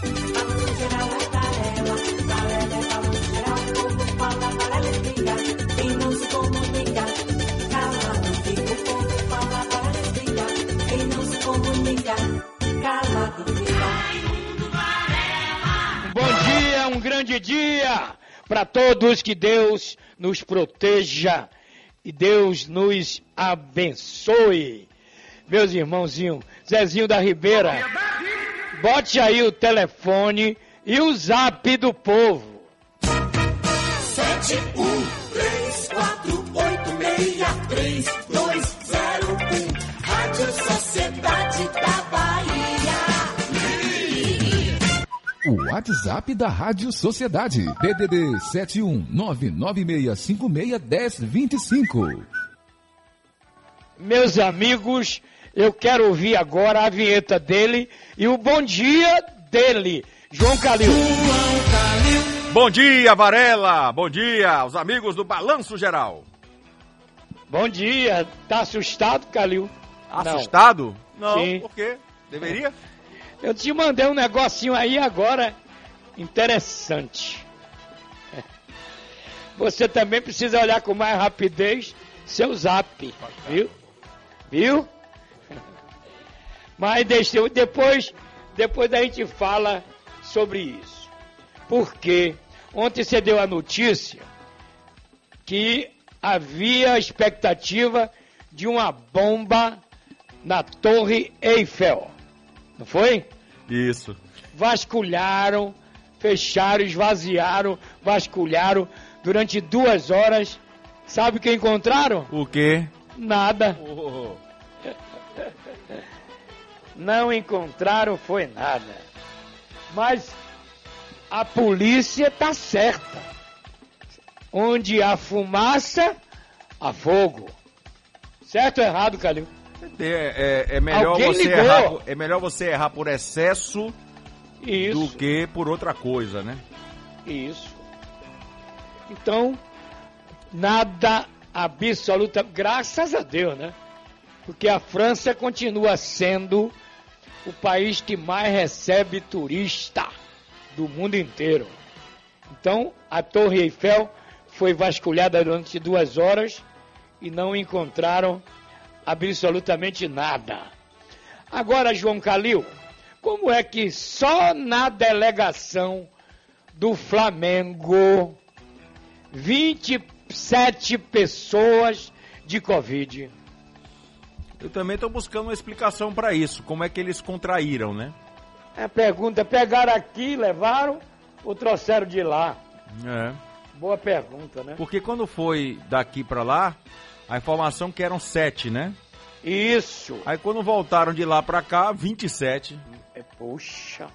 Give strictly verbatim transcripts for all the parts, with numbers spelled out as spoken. Balanço Geral é Varela, Varela é Balanço Geral. O povo fala, Varela é briga, quem não se comunica. Calado fica, o povo fala, Varela é briga, quem não se comunica. Calado fica. Bom dia, um grande dia para todos, que Deus nos proteja e Deus nos abençoe. Meus irmãozinhos, Zezinho da Ribeira, bote aí o telefone e o zap do povo. sete um três quatro oito seis três dois zero um, Rádio Sociedade da Bahia. O WhatsApp da Rádio Sociedade, D D D sete um nove nove seis cinco seis um zero dois cinco. Meus amigos, eu quero ouvir agora a vinheta dele e o bom dia dele, João Calil. Bom dia, Varela. Bom dia aos amigos do Balanço Geral. Bom dia. Tá assustado, Calil? Assustado? Não, Não por quê? Deveria? Eu te mandei um negocinho aí agora interessante. Você também precisa olhar com mais rapidez seu zap, viu? Viu? Mas deixa, depois, depois a gente fala sobre isso. Porque ontem você deu a notícia que havia expectativa de uma bomba na Torre Eiffel. Não foi? Isso. Vasculharam, fecharam, esvaziaram, vasculharam durante duas horas. Sabe o que encontraram? O quê? Nada. Oh. Não encontraram foi nada. Mas a polícia está certa. Onde há fumaça, há fogo. Certo ou errado, Calil? É, é, é, melhor você errar, é melhor você errar por excesso Isso. do que por outra coisa, né? Isso. Então, nada absoluta. Graças a Deus, né? Porque a França continua sendo o país que mais recebe turista do mundo inteiro. Então, a Torre Eiffel foi vasculhada durante duas horas e não encontraram absolutamente nada. Agora, João Calil, como é que só na delegação do Flamengo vinte e sete pessoas de Covid? Eu também estou buscando uma explicação para isso. Como é que eles contraíram, né? É a pergunta. Pegaram aqui, levaram ou trouxeram de lá? É. Boa pergunta, né? Porque quando foi daqui para lá, a informação que eram sete, né? Isso. Aí quando voltaram de lá para cá, vinte e sete. É, poxa.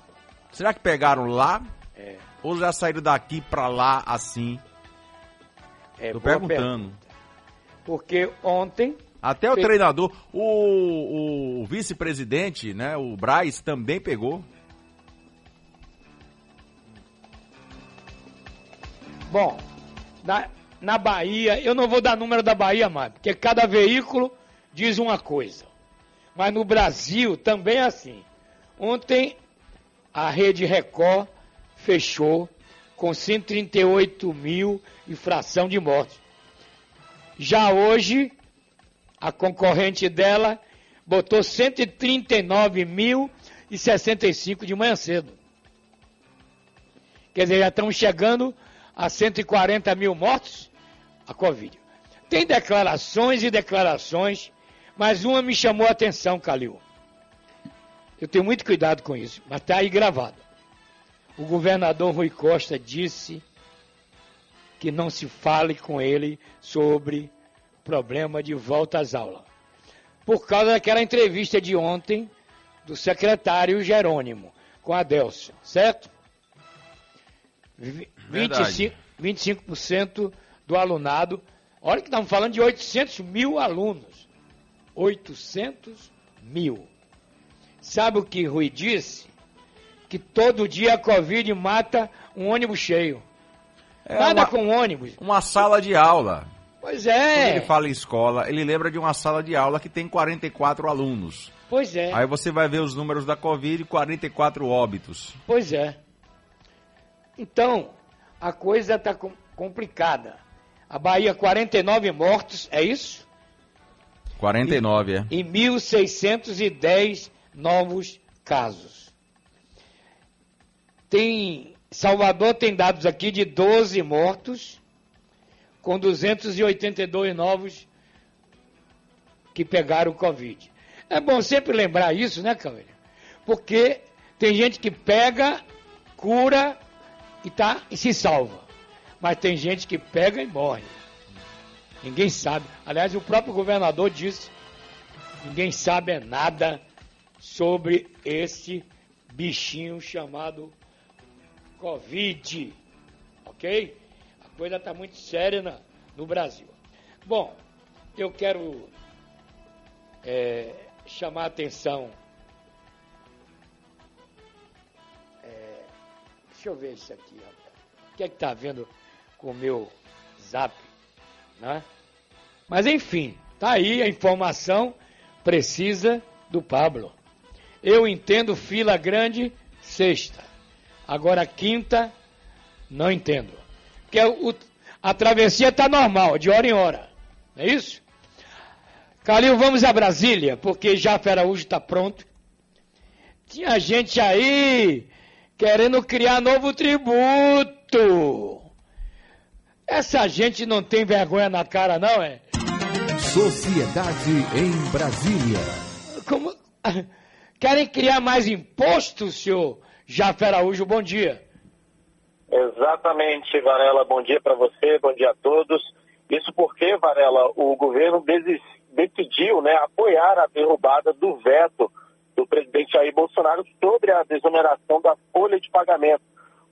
Será que pegaram lá? É. Ou já saíram daqui para lá assim? É, tô perguntando. Pergunta. Porque ontem... Até o treinador, o, o vice-presidente, né, o Braz, também pegou. Bom, na, na Bahia, eu não vou dar número da Bahia mais, porque cada veículo diz uma coisa. Mas no Brasil também é assim. Ontem a Rede Record fechou com cento e trinta e oito mil e fração de mortes. Já hoje... A concorrente dela botou cento e trinta e nove mil e sessenta e cinco de manhã cedo. Quer dizer, já estão chegando a cento e quarenta mil mortos a Covid. Tem declarações e declarações, mas uma me chamou a atenção, Calil. Eu tenho muito cuidado com isso, mas está aí gravado. O governador Rui Costa disse que não se fale com ele sobre... problema de volta às aulas, por causa daquela entrevista de ontem do secretário Jerônimo com a Délcia, certo? vinte e cinco por cento do alunado, olha que estamos falando de oitocentos mil alunos, oitocentos mil. Sabe o que Rui disse? Que todo dia a Covid mata um ônibus cheio. É nada uma, com ônibus. Uma sala de aula. Pois é. Quando ele fala em escola, ele lembra de uma sala de aula que tem quarenta e quatro alunos. Pois é. Aí você vai ver os números da Covid, quarenta e quatro óbitos. Pois é. Então, a coisa está complicada. A Bahia, quarenta e nove mortos, é isso? quarenta e nove, é. E mil seiscentos e dez novos casos. Tem... Salvador tem dados aqui de doze mortos, com duzentos e oitenta e dois novos que pegaram o Covid. É bom sempre lembrar isso, né, Câmara? Porque tem gente que pega, cura e, tá, e se salva. Mas tem gente que pega e morre. Ninguém sabe. Aliás, o próprio governador disse, ninguém sabe nada sobre esse bichinho chamado Covid. Ok? A coisa está muito séria na, no Brasil. Bom, eu quero é, chamar a atenção. É, deixa eu ver isso aqui. Ó. O que é que está vendo com o meu zap? Né? Mas enfim, tá aí a informação precisa do Pablo. Eu entendo fila grande sexta. Agora quinta, não entendo. Porque o, a travessia está normal, de hora em hora. Não é isso? Calil, vamos a Brasília, porque já Fer Araújo está pronto. Tinha gente aí querendo criar novo tributo. Essa gente não tem vergonha na cara, não, é? Sociedade em Brasília. Como? Querem criar mais imposto, senhor? Jaffa Araújo, bom dia. Exatamente, Varela, bom dia para você, bom dia a todos. Isso porque, Varela, o governo desis, decidiu né, apoiar a derrubada do veto do presidente Jair Bolsonaro sobre a desoneração da folha de pagamento.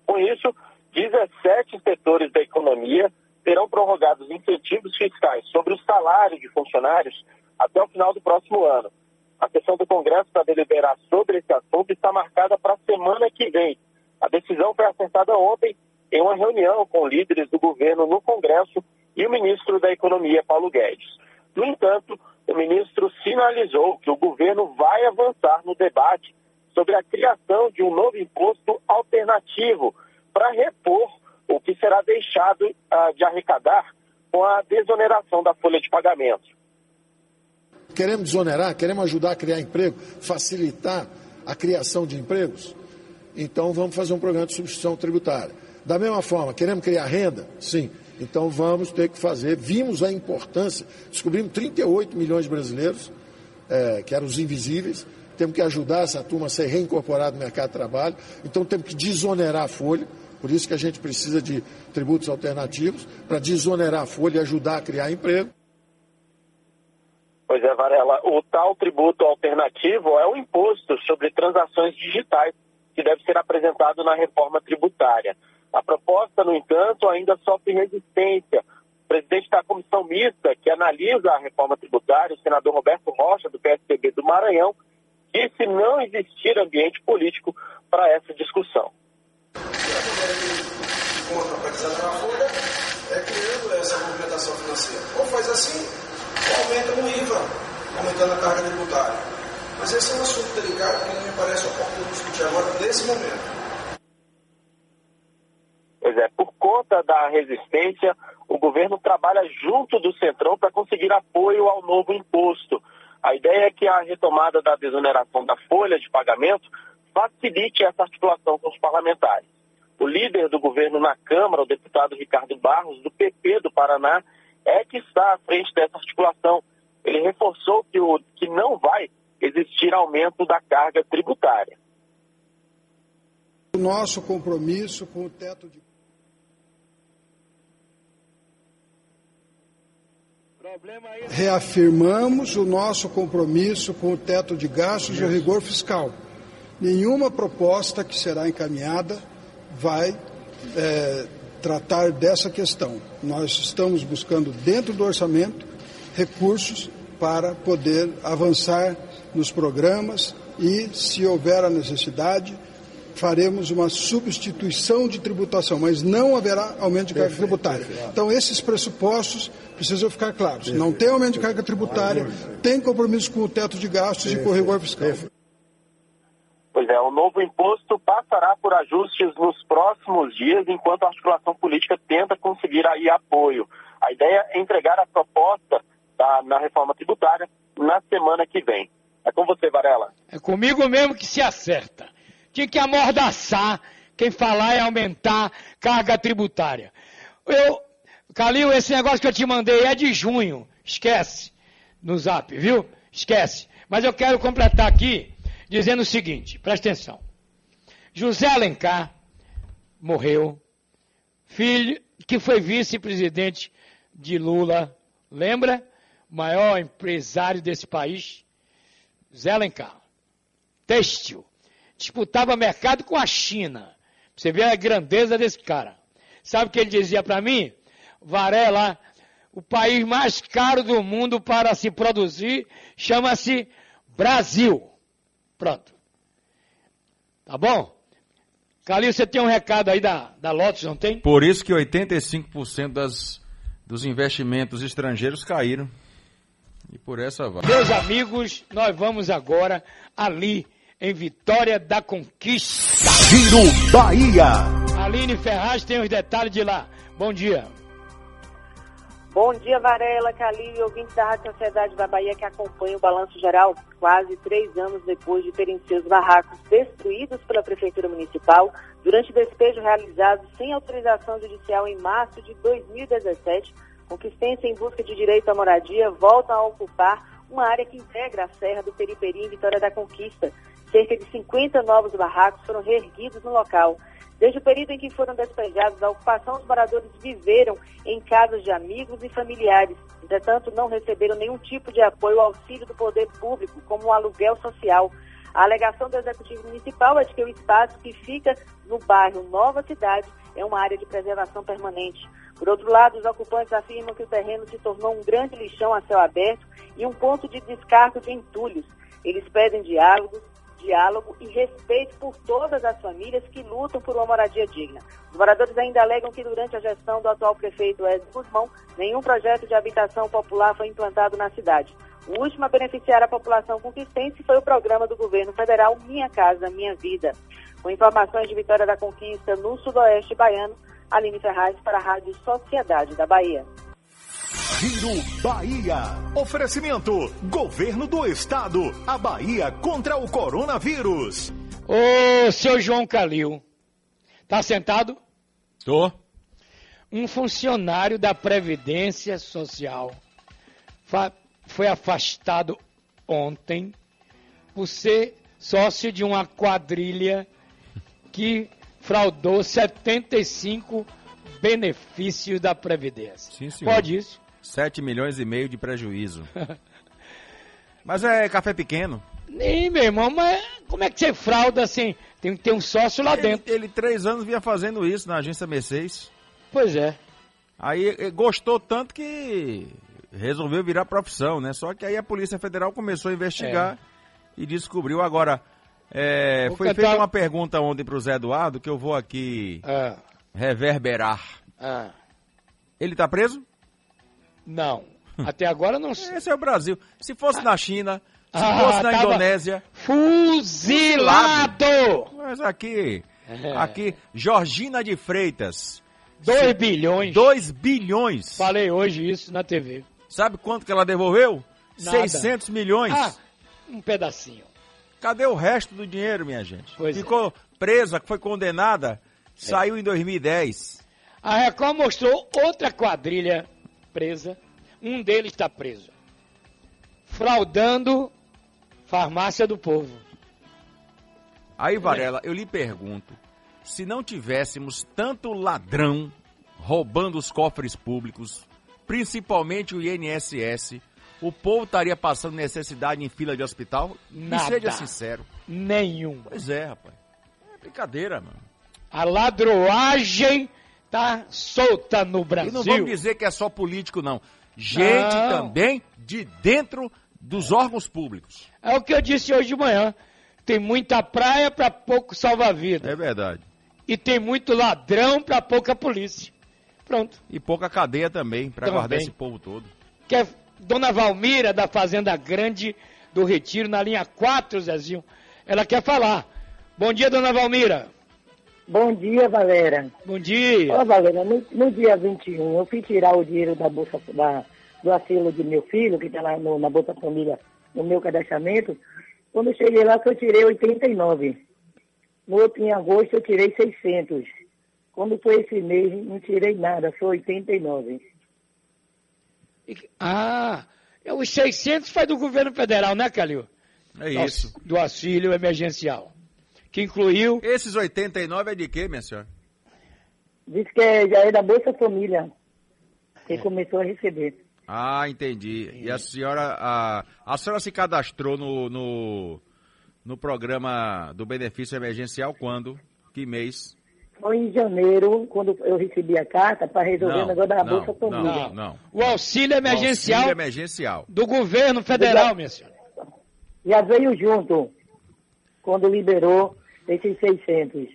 Com isso, dezessete setores da economia terão prorrogados incentivos fiscais sobre o salário de funcionários até o final do próximo ano. A sessão do Congresso para deliberar sobre esse assunto está marcada para a semana que vem. A decisão foi acertada ontem em uma reunião com líderes do governo no Congresso e o ministro da Economia, Paulo Guedes. No entanto, o ministro sinalizou que o governo vai avançar no debate sobre a criação de um novo imposto alternativo para repor o que será deixado de arrecadar com a desoneração da folha de pagamento. Queremos desonerar, queremos ajudar a criar emprego, facilitar a criação de empregos? Então vamos fazer um programa de substituição tributária. Da mesma forma, queremos criar renda? Sim. Então vamos ter que fazer. Vimos a importância, descobrimos trinta e oito milhões de brasileiros, é, que eram os invisíveis, temos que ajudar essa turma a ser reincorporada no mercado de trabalho, então temos que desonerar a folha, por isso que a gente precisa de tributos alternativos, para desonerar a folha e ajudar a criar emprego. Pois é, Varela, o tal tributo alternativo é um imposto sobre transações digitais que deve ser apresentado na reforma tributária. A proposta, no entanto, ainda sofre resistência. O presidente da comissão mista que analisa a reforma tributária, o senador Roberto Rocha, do P S D B do Maranhão, disse não existir ambiente político para essa discussão. É criando essa movimentação financeira. Ou faz assim... aumenta no I V A, aumentando a carga tributária. Mas esse é um assunto delicado que não me parece oportuno discutir agora, nesse momento. Pois é, por conta da resistência, o governo trabalha junto do Centrão para conseguir apoio ao novo imposto. A ideia é que a retomada da desoneração da folha de pagamento facilite essa articulação com os parlamentares. O líder do governo na Câmara, o deputado Ricardo Barros, do P P do Paraná, é que está à frente dessa articulação. Ele reforçou que, o, que não vai existir aumento da carga tributária. O nosso compromisso com o teto de... Reafirmamos o nosso compromisso com o teto de gastos e o rigor fiscal. Nenhuma proposta que será encaminhada vai... É... tratar dessa questão. Nós estamos buscando dentro do orçamento recursos para poder avançar nos programas e, se houver a necessidade, faremos uma substituição de tributação, mas não haverá aumento de carga perfeito, tributária. Perfeito. Então, esses pressupostos precisam ficar claros. Perfeito. Não tem aumento de carga tributária, perfeito. Tem compromisso com o teto de gastos perfeito. E com o rigor fiscal. Perfeito. Pois é, o novo imposto passará por ajustes nos próximos dias, enquanto a articulação política tenta conseguir aí apoio. A ideia é entregar a proposta da, na reforma tributária na semana que vem. É com você, Varela. É comigo mesmo que se acerta. Tinha que amordaçar quem falar é aumentar carga tributária. Eu, Calil, esse negócio que eu te mandei é de junho. Esquece no zap, viu? Esquece. Mas eu quero completar aqui dizendo o seguinte, presta atenção. José Alencar morreu, filho que foi vice-presidente de Lula, lembra? Maior empresário desse país, José Alencar, têxtil, disputava mercado com a China. Você vê a grandeza desse cara. Sabe o que ele dizia para mim? Varela, o país mais caro do mundo para se produzir chama-se Brasil. Pronto. Tá bom? Calil, você tem um recado aí da, da Lotus, não tem? Por isso que oitenta e cinco por cento das, dos investimentos estrangeiros caíram. E por essa vai. Meus amigos, nós vamos agora ali em Vitória da Conquista. Giro Bahia. Aline Ferraz tem os detalhes de lá. Bom dia. Bom dia, Varela, Calil e ouvintes da Rádio Sociedade da Bahia que acompanha o Balanço Geral quase três anos depois de terem seus barracos destruídos pela Prefeitura Municipal durante despejo realizado sem autorização judicial em março de dois mil e dezessete. Conquistenses em busca de direito à moradia voltam a ocupar uma área que integra a Serra do Periperi em Vitória da Conquista. Cerca de cinquenta novos barracos foram reerguidos no local. Desde o período em que foram despejados, a ocupação dos moradores viveram em casas de amigos e familiares. Entretanto, não receberam nenhum tipo de apoio ou auxílio do poder público, como o aluguel social. A alegação do Executivo Municipal é de que o espaço que fica no bairro Nova Cidade é uma área de preservação permanente. Por outro lado, os ocupantes afirmam que o terreno se tornou um grande lixão a céu aberto e um ponto de descargo de entulhos. Eles pedem diálogos, diálogo e respeito por todas as famílias que lutam por uma moradia digna. Os moradores ainda alegam que durante a gestão do atual prefeito Edson Guzmão, nenhum projeto de habitação popular foi implantado na cidade. O último a beneficiar a população conquistense foi o programa do governo federal Minha Casa Minha Vida. Com informações de Vitória da Conquista no Sudoeste Baiano, Aline Ferraz para a Rádio Sociedade da Bahia. Giro Bahia. Oferecimento, Governo do Estado, a Bahia contra o coronavírus. Ô, seu João Calil, tá sentado? Tô. Um funcionário da Previdência Social fa- foi afastado ontem por ser sócio de uma quadrilha que fraudou setenta e cinco benefícios da Previdência. Sim, senhor. Pode isso? sete milhões e meio de prejuízo. Mas é café pequeno. Nem, meu irmão, mas como é que você frauda assim? Tem que ter um sócio lá ele, dentro. Ele, três anos, vinha fazendo isso na agência Mercedes. Pois é. Aí gostou tanto que resolveu virar profissão, né? Só que aí a Polícia Federal começou a investigar é. E descobriu. Agora, é, foi cantar... feita uma pergunta ontem para o Zé Eduardo que eu vou aqui ah. reverberar. Ah. Ele está preso? Não, até agora não sei. Esse é o Brasil. Se fosse ah, na China, se ah, fosse na Indonésia... Fuzilado! Mas aqui, é. aqui, Georgina de Freitas. dois bilhões. dois bilhões. Falei hoje isso na T V. Sabe quanto que ela devolveu? Nada. seiscentos milhões. Ah, um pedacinho. Cadê o resto do dinheiro, minha gente? Pois Ficou é. presa, foi condenada, é. saiu em dois mil e dez. A Record mostrou outra quadrilha presa, um deles está preso, fraudando farmácia do povo. Aí, Varela, eu lhe pergunto, se não tivéssemos tanto ladrão roubando os cofres públicos, principalmente o I N S S, o povo estaria passando necessidade em fila de hospital? Nada. E seja sincero. Nenhuma. Pois é, rapaz. É brincadeira, mano. A ladroagem tá solta no Brasil. E não vamos dizer que é só político, não. Gente não. também de dentro dos órgãos públicos. É o que eu disse hoje de manhã. Tem muita praia para pouco salva-vida. É verdade. E tem muito ladrão para pouca polícia. Pronto. E pouca cadeia também, para guardar esse povo todo. Que é Dona Valmira, da Fazenda Grande do Retiro, na linha quatro, Zezinho. Ela quer falar. Bom dia, Dona Valmira. Bom dia, Valera. Bom dia. Ó, Valera, no, no dia vinte e um, eu fui tirar o dinheiro da bolsa, da, do asilo de meu filho, que está lá no, na Bolsa Família, no meu cadastramento. Quando eu cheguei lá, eu tirei oitenta e nove. No outro, em agosto, eu tirei seiscentos. Quando foi esse mês, não tirei nada, foi oitenta e nove. Ah, os seiscentos foi do governo federal, né, Calil? É isso. Do auxílio emergencial, que incluiu... Esses oitenta e nove é de quê, minha senhora? Diz que é, já é da Bolsa Família, que é. Começou a receber. Ah, entendi. E a senhora, a, a senhora se cadastrou no, no, no programa do benefício emergencial quando? Que mês? Foi em janeiro, quando eu recebi a carta para resolver não, o negócio da não, Bolsa Família. Não, não. O auxílio emergencial, o auxílio emergencial do governo federal, já, minha senhora. Já veio junto, quando liberou esses seiscentos.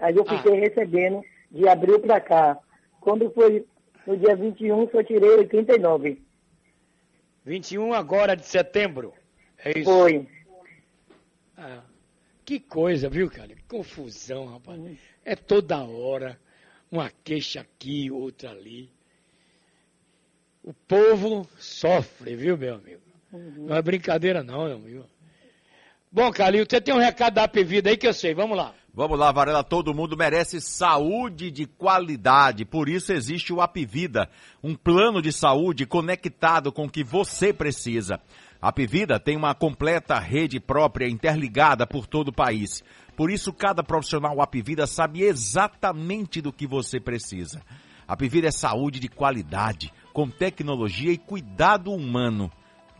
Aí eu fiquei ah. recebendo de abril para cá. Quando foi... No dia vinte e um, só tirei oitenta e nove. vinte e um agora de setembro? É isso? Foi. Ah, que coisa, viu, cara? Confusão, rapaz. É toda hora. Uma queixa aqui, outra ali. O povo sofre, viu, meu amigo? Uhum. Não é brincadeira, não, meu amigo. Bom, Calil, você tem um recado da Hapvida aí que eu sei, vamos lá. Vamos lá, Varela, todo mundo merece saúde de qualidade, por isso existe o Hapvida, um plano de saúde conectado com o que você precisa. A Hapvida tem uma completa rede própria interligada por todo o país, por isso cada profissional Hapvida sabe exatamente do que você precisa. A Hapvida é saúde de qualidade, com tecnologia e cuidado humano.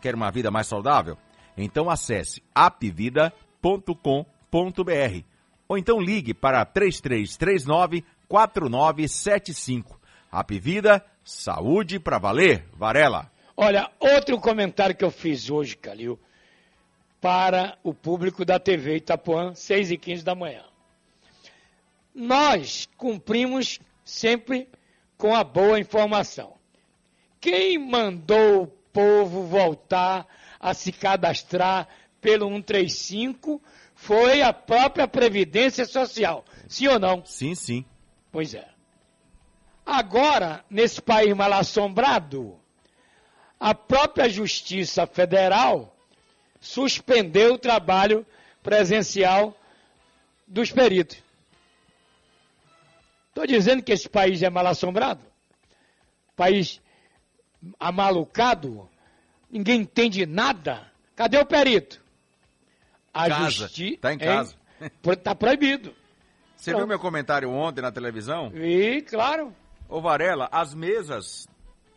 Quer uma vida mais saudável? Então acesse hapvida ponto com ponto b r ou então ligue para três três três nove, quatro nove sete cinco. Hapvida, saúde pra valer, Varela. Olha, outro comentário que eu fiz hoje, Calil, para o público da T V Itapuã, seis e quinze da manhã. Nós cumprimos sempre com a boa informação. Quem mandou o povo voltar a se cadastrar pelo cento e trinta e cinco foi a própria Previdência Social. Sim ou não? Sim, sim. Pois é. Agora, nesse país mal-assombrado, a própria Justiça Federal suspendeu o trabalho presencial dos peritos. Estou dizendo que esse país é mal-assombrado? País amalucado? Ninguém entende nada. Cadê o perito? A casa, justi... tá em casa. É, tá proibido. Você Pronto. Viu meu comentário ontem na televisão? Vi, claro. Ô Varela, as mesas,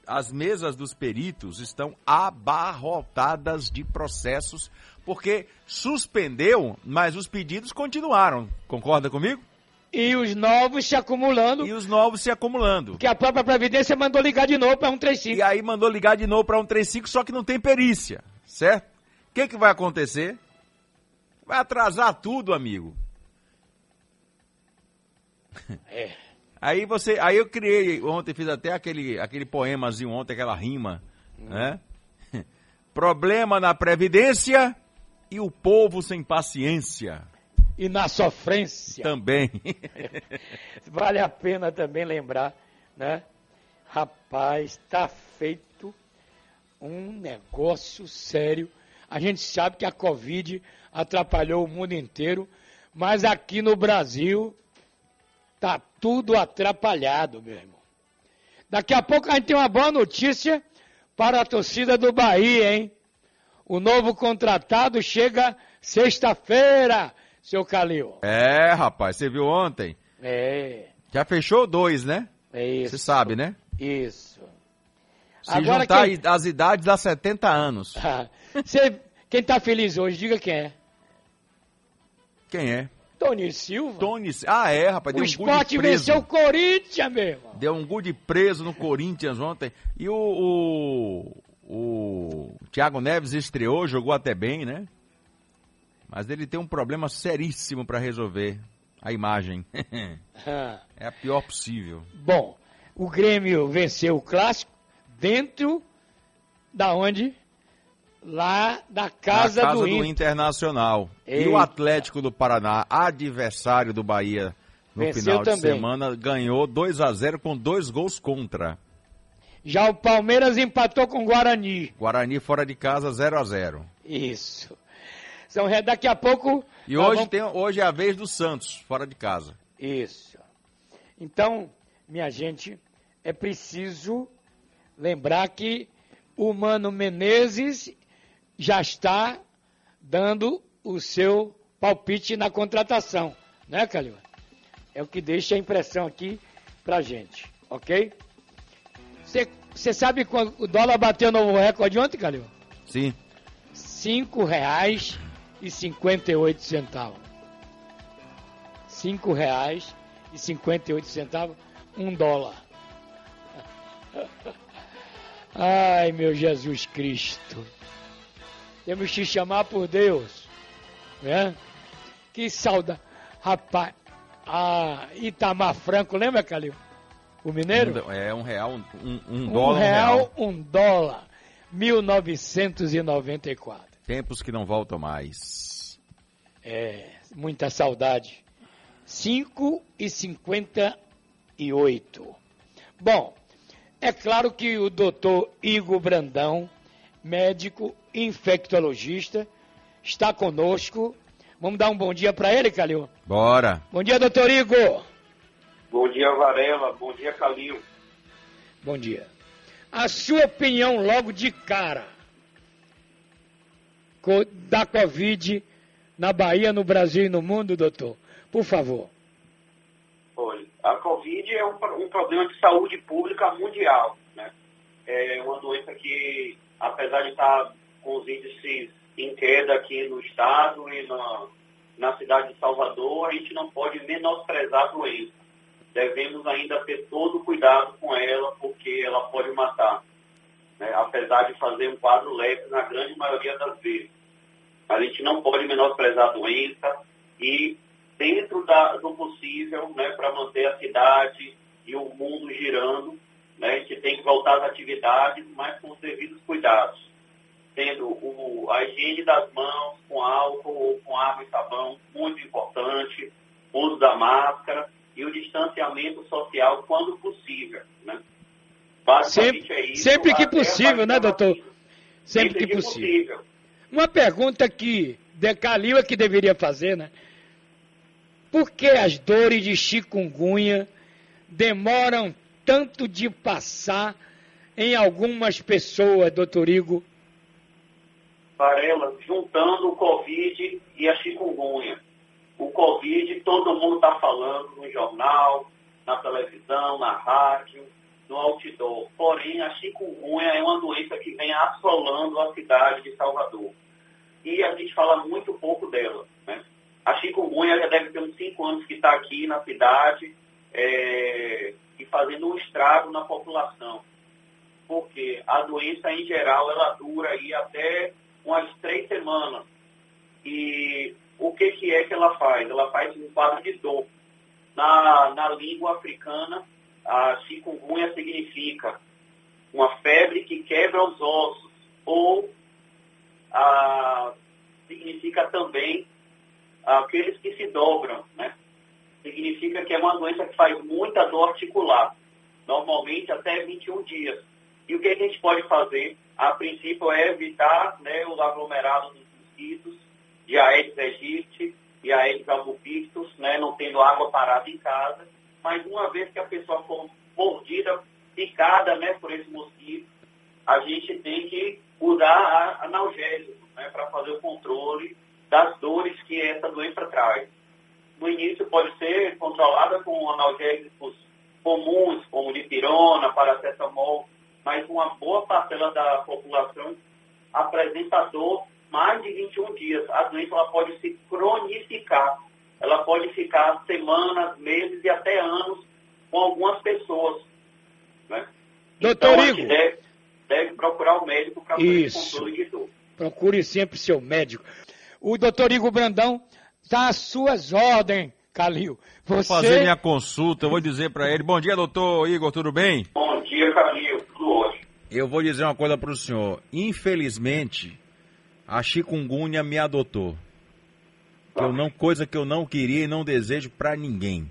as mesas dos peritos estão abarrotadas de processos, porque suspendeu, mas os pedidos continuaram. Concorda comigo? E os novos se acumulando. E os novos se acumulando. Porque a própria Previdência mandou ligar de novo para cento e trinta e cinco. E aí mandou ligar de novo para cento e trinta e cinco, só que não tem perícia, certo? O que, que vai acontecer? Vai atrasar tudo, amigo. É. Aí, você, aí eu criei ontem, fiz até aquele, aquele poemazinho ontem, aquela rima, hum. né? Problema na Previdência e o povo sem paciência. E na sofrência. Também. Vale a pena também lembrar, né? Rapaz, tá feito um negócio sério. A gente sabe que a Covid atrapalhou o mundo inteiro, mas aqui no Brasil tá tudo atrapalhado, meu irmão. Daqui a pouco a gente tem uma boa notícia para a torcida do Bahia, hein? O novo contratado chega sexta-feira. Seu Calil. É, rapaz, você viu ontem? É. Já fechou dois, né? É isso. Você sabe, né? Isso. Se agora juntar quem... as idades dá setenta anos. Ah, cê... quem tá feliz hoje, diga quem é. Quem é? Tony Silva. Tony Ah, é, rapaz. O deu Sport um venceu o Corinthians, mesmo. Deu um gol de preso no Corinthians ontem. E o, o, o Thiago Neves estreou, jogou até bem, né? Mas ele tem um problema seríssimo para resolver. A imagem. É a pior possível. Bom, o Grêmio venceu o Clássico dentro da onde? Lá da casa, casa do, do Inter. Internacional. Eita. E o Atlético do Paraná, adversário do Bahia no venceu final também. De semana, ganhou dois a zero com dois gols contra. Já o Palmeiras empatou com o Guarani. Guarani fora de casa, zero a zero. Isso. Então, daqui a pouco... E hoje, vamos... tem, hoje é a vez do Santos, fora de casa. Isso. Então, minha gente, é preciso lembrar que o Mano Menezes já está dando o seu palpite na contratação. Né, Calil? É o que deixa a impressão aqui pra gente, ok? Você sabe quando o dólar bateu novo recorde ontem, Calil? Sim. Cinco reais... e cinquenta e oito centavos, cinco reais e cinquenta e oito centavos, um dólar. Ai, meu Jesus Cristo, temos que chamar por Deus, né? Que saudade, rapaz. Ah, Itamar Franco, lembra, Calil? O mineiro? Um, é um real, um, um dólar, um real, um real, um dólar, mil novecentos e noventa e quatro. Tempos que não voltam mais. É, muita saudade. cinco e cinquenta e oito. Bom, é claro que o doutor Igor Brandão, médico infectologista, está conosco. Vamos dar um bom dia para ele, Calil? Bora. Bom dia, doutor Igor. Bom dia, Varela. Bom dia, Calil. Bom dia. A sua opinião logo de cara da Covid na Bahia, no Brasil e no mundo, doutor? Por favor. Olha, a Covid é um, um problema de saúde pública mundial, né? É uma doença que, apesar de estar com os índices em queda aqui no estado e na, na cidade de Salvador, a gente não pode menosprezar a doença. Devemos ainda ter todo cuidado com ela, porque ela pode matar, né? Apesar de fazer um quadro leve na grande maioria das vezes. A gente não pode menosprezar a doença e, dentro da, do possível, né, para manter a cidade e o mundo girando, né, a gente tem que voltar às atividades, mas com os devidos cuidados, tendo o, a higiene das mãos com álcool ou com água e sabão, muito importante, o uso da máscara e o distanciamento social quando possível, né? Sempre, é isso, sempre que possível, né, doutor? Sempre, sempre que possível. possível. Uma pergunta que de Calil é que deveria fazer, né? Por que as dores de chikungunya demoram tanto de passar em algumas pessoas, doutor Igor? Varela, juntando o Covid e a chikungunya. O Covid, todo mundo está falando no jornal, na televisão, na rádio, no outdoor. Porém, a chikungunya é uma doença que vem assolando a cidade de Salvador. E a gente fala muito pouco dela, né? A chikungunya já deve ter uns cinco anos que está aqui na cidade é, e fazendo um estrago na população. Porque a doença, em geral, ela dura aí até umas três semanas. E o que, que é que ela faz? Ela faz um quadro de dor. Na, na língua africana, a chikungunya significa uma febre que quebra os ossos, ou a, significa também aqueles que se dobram, né? Significa que é uma doença que faz muita dor articular, normalmente até vinte e um dias. E o que a gente pode fazer, a princípio, é evitar, né, o aglomerado dos mosquitos, de Aedes aegypti e Aedes albopictus, né, não tendo água parada em casa. Mas uma vez que a pessoa for mordida, picada, né, por esse mosquito, a gente tem que usar analgésico, né, para fazer o controle das dores que essa doença traz. No início pode ser controlada com analgésicos comuns, como dipirona, paracetamol, mas uma boa parcela da população apresenta dor mais de vinte e um dias. A doença ela pode se cronificar. Ela pode ficar semanas, meses e até anos com algumas pessoas, né? Doutor então, Igor, deve, deve procurar o médico para fazer o controle de dor. Procure sempre seu médico. O doutor Igor Brandão está às suas ordens, Calil. Você... Vou fazer minha consulta, eu vou dizer para ele. Bom dia, doutor Igor, tudo bem? Bom dia, Calil. Eu vou dizer uma coisa para o senhor. Infelizmente, a chikungunya me adotou. Que eu não, coisa que eu não queria e não desejo para ninguém.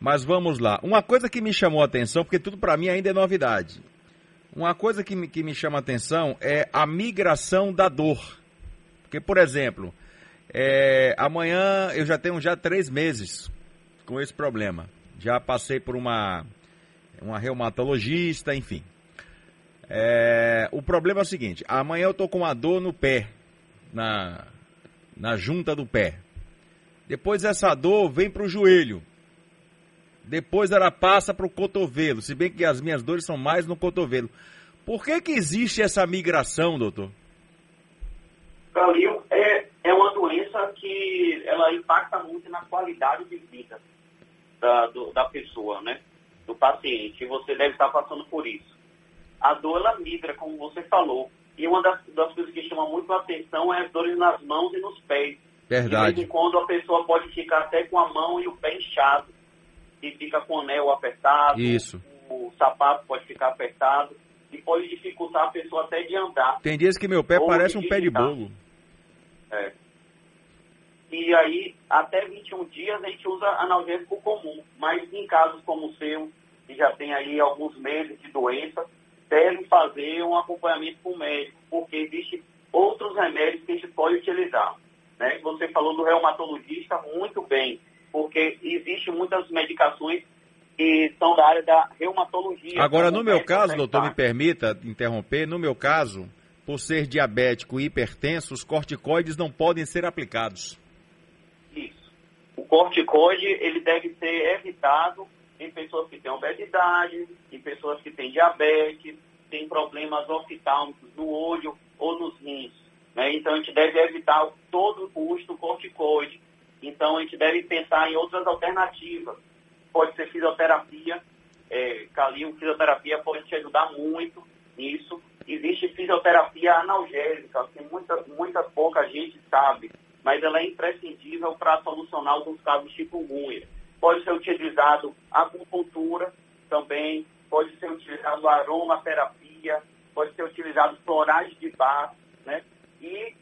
Mas vamos lá. Uma coisa que me chamou a atenção, porque tudo para mim ainda é novidade. Uma coisa que me, que me chama a atenção é a migração da dor. Porque, por exemplo, é, amanhã eu já tenho já três meses com esse problema. Já passei por uma, uma reumatologista, enfim. É, o problema é o seguinte, amanhã eu tô com uma dor no pé, na, na junta do pé. Depois essa dor vem pro joelho. Depois ela passa pro cotovelo, se bem que as minhas dores são mais no cotovelo. Por que que existe essa migração, doutor? Calil, é, é uma doença que ela impacta muito na qualidade de vida da, do, da pessoa, né? Do paciente. E você deve estar passando por isso. A dor, ela migra, como você falou. E uma das, das coisas que chama muito a atenção é as dores nas mãos e nos pés. Verdade. De vez em quando a pessoa pode ficar até com a mão e o pé inchado. E fica com o anel apertado. Isso. O sapato pode ficar apertado. E pode dificultar a pessoa até de andar. Tem dias que meu pé parece um pé de bolo. É. E aí, até vinte e um dias, a gente usa analgésico comum. Mas em casos como o seu, que já tem aí alguns meses de doença, deve fazer um acompanhamento com o médico, porque existem outros remédios que a gente pode utilizar. Né? Você falou do reumatologista muito bem, porque existem muitas medicações que são da área da reumatologia. Agora, no meu caso, doutor, me permita interromper, no meu caso, por ser diabético e hipertenso, os corticoides não podem ser aplicados. Isso. O corticoide, ele deve ser evitado em pessoas que têm obesidade, em pessoas que têm diabetes, têm problemas oftálmicos no olho ou nos rins. Né? Então, a gente deve evitar todo o custo corticoide. Então, a gente deve pensar em outras alternativas. Pode ser fisioterapia. É, Calil, fisioterapia pode te ajudar muito nisso. Existe fisioterapia analgésica, que muita, muita pouca gente sabe, mas ela é imprescindível para solucionar alguns casos de chikungunya. Pode ser utilizado acupuntura também, pode ser utilizado aromaterapia, pode ser utilizado florais de Bach, né? E,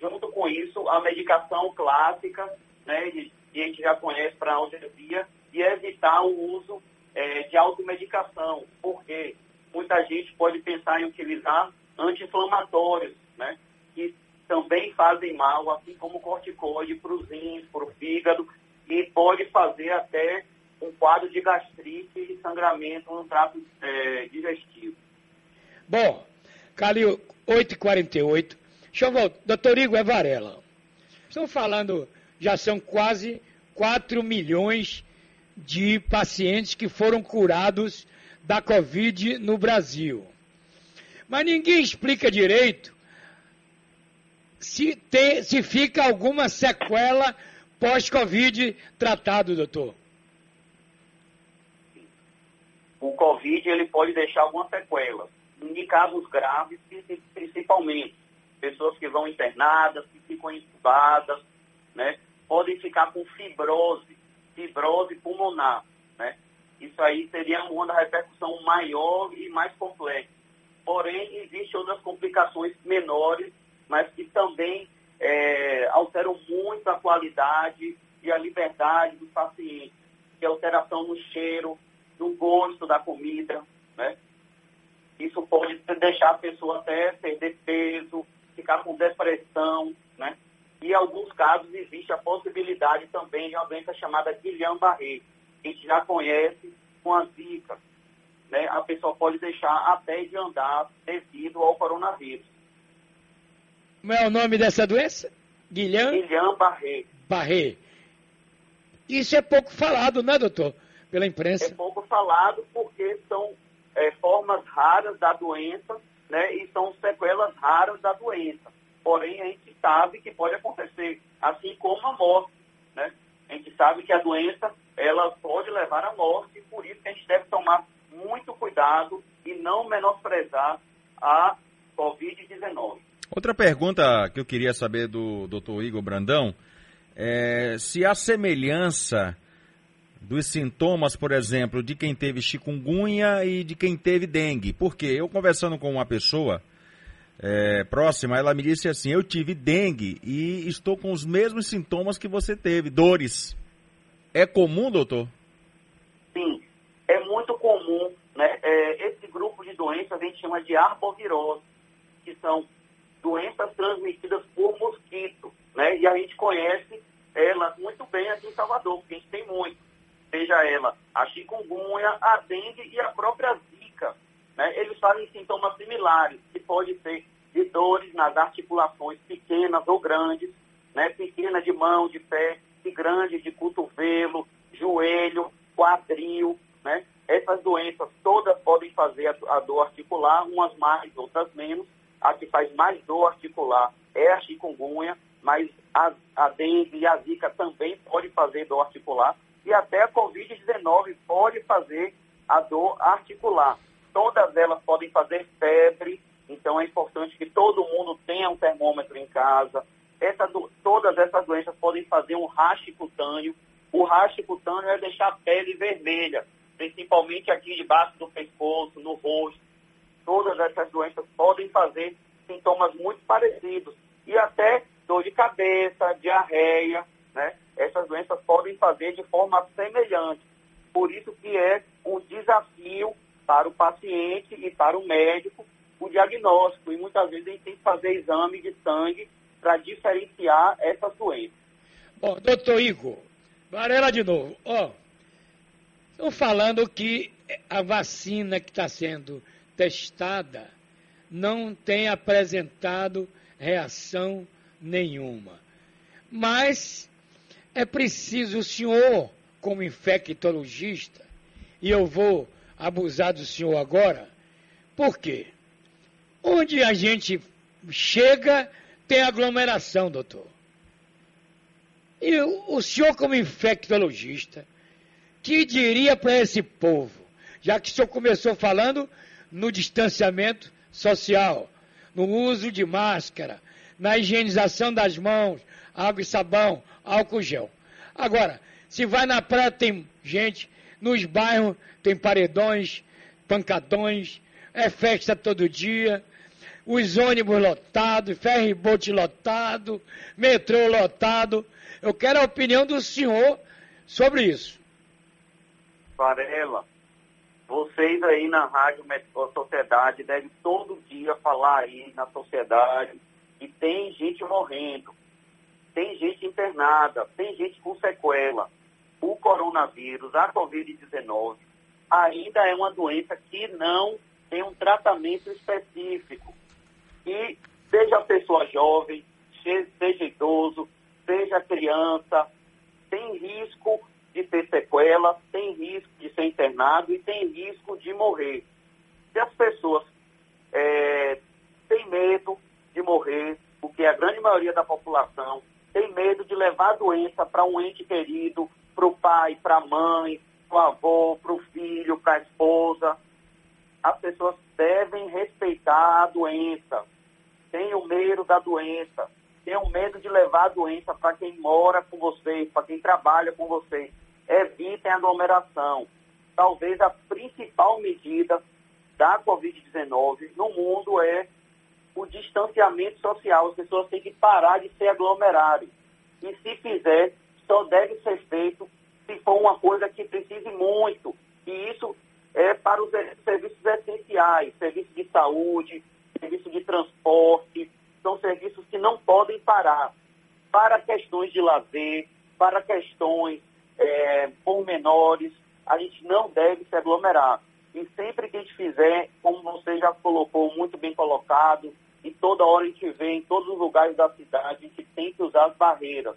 junto com isso, a medicação clássica, né? Que a gente já conhece para a analgesia, e evitar o uso é, de automedicação, porque muita gente pode pensar em utilizar anti-inflamatórios, né? Que também fazem mal, assim como corticoide, para os rins, para o fígado, e pode fazer até um quadro de gastrite e sangramento no trato é, digestivo. Bom, Calil, oito e quarenta e oito. Deixa eu voltar. doutor Igor, é Varela. Estão falando, já são quase quatro milhões de pacientes que foram curados da Covid no Brasil. Mas ninguém explica direito se, tem, se fica alguma sequela pós-Covid tratado, doutor? O Covid, ele pode deixar algumas sequelas, em casos graves, principalmente. Pessoas que vão internadas, que ficam intubadas, né? Podem ficar com fibrose, fibrose pulmonar, né? Isso aí seria uma repercussão maior e mais complexa. Porém, existem outras complicações menores, mas que também É, alteram muito a qualidade e a liberdade do paciente, que é alteração no cheiro, no gosto da comida, né? Isso pode deixar a pessoa até perder peso, ficar com depressão, né? E em alguns casos existe a possibilidade também de uma doença chamada Guillain-Barré, que a gente já conhece com a Zika, né? A pessoa pode deixar até de andar devido ao coronavírus. Como é o nome dessa doença? Guillain-Barré. Barré. Isso é pouco falado, né, doutor? Pela imprensa. É pouco falado porque são é, formas raras da doença, né, e são sequelas raras da doença. Porém, a gente sabe que pode acontecer, assim como a morte, né? A gente sabe que a doença, ela pode levar à morte, e por isso que a gente deve tomar muito cuidado e não menosprezar a covid dezenove. Outra pergunta que eu queria saber do doutor Igor Brandão é se a semelhança dos sintomas, por exemplo, de quem teve chikungunya e de quem teve dengue. Porque eu conversando com uma pessoa é, próxima, ela me disse assim, eu tive dengue e estou com os mesmos sintomas que você teve, dores. É comum, doutor? Sim, é muito comum, né? É, esse grupo de doenças a gente chama de arbovirose, que são doenças transmitidas por mosquito, né? E a gente conhece elas muito bem aqui em Salvador, porque a gente tem muito. Seja ela a chikungunya, a dengue e a própria zika, né? Eles fazem sintomas similares, que pode ser de dores nas articulações pequenas ou grandes, né? Pequena de mão, de pé, e grande de cotovelo, joelho, quadril, né? Essas doenças todas podem fazer a dor articular, umas mais, outras menos. A que faz mais dor articular é a chikungunya, mas a, a dengue e a zika também pode fazer dor articular. E até a covid dezenove pode fazer a dor articular. Todas elas podem fazer febre, então é importante que todo mundo tenha um termômetro em casa. Essa do, todas essas doenças podem fazer um raste cutâneo. O raste cutâneo é deixar a pele vermelha, principalmente aqui debaixo do pescoço, no rosto. Todas essas doenças podem fazer sintomas muito parecidos. E até dor de cabeça, diarreia, né? Essas doenças podem fazer de forma semelhante. Por isso que é um desafio para o paciente e para o médico o diagnóstico. E muitas vezes a gente tem que fazer exame de sangue para diferenciar essas doenças. Bom, doutor Igor, Varela de novo. Ó, estão falando que a vacina que está sendo testada não tem apresentado reação nenhuma. Mas é preciso o senhor, como infectologista, e eu vou abusar do senhor agora, por quê? Onde a gente chega... tem aglomeração, doutor. E o senhor, como infectologista, que diria para esse povo, já que o senhor começou falando no distanciamento social, no uso de máscara, na higienização das mãos, água e sabão, álcool gel. Agora, se vai na praia, tem gente, nos bairros tem paredões, pancadões, é festa todo dia... os ônibus lotados, ferry-boat lotado, metrô lotado. Eu quero a opinião do senhor sobre isso. Varela, vocês aí na Rádio Sociedade devem todo dia falar aí na sociedade que tem gente morrendo, tem gente internada, tem gente com sequela. O coronavírus, a covid dezenove, ainda é uma doença que não tem um tratamento específico. E seja pessoa jovem, seja idoso, seja criança, tem risco de ter sequela, tem risco de ser internado e tem risco de morrer. Se as pessoas é, têm medo de morrer, porque a grande maioria da população tem medo de levar a doença para um ente querido, para o pai, para a mãe, para o avô, para o filho, para a esposa, as pessoas devem respeitar a doença. Tenham medo da doença, tenham medo de levar a doença para quem mora com vocês, para quem trabalha com vocês. Evitem aglomeração. Talvez a principal medida da covid dezenove no mundo é o distanciamento social. As pessoas têm que parar de se aglomerarem. E se fizer, só deve ser feito se for uma coisa que precise muito. E isso é para os serviços essenciais, serviço de saúde, serviço de transporte, são serviços que não podem parar. Para questões de lazer, para questões é, pormenores, a gente não deve se aglomerar. E sempre que a gente fizer, como você já colocou, muito bem colocado, e toda hora a gente vê em todos os lugares da cidade, a gente tem que usar as barreiras.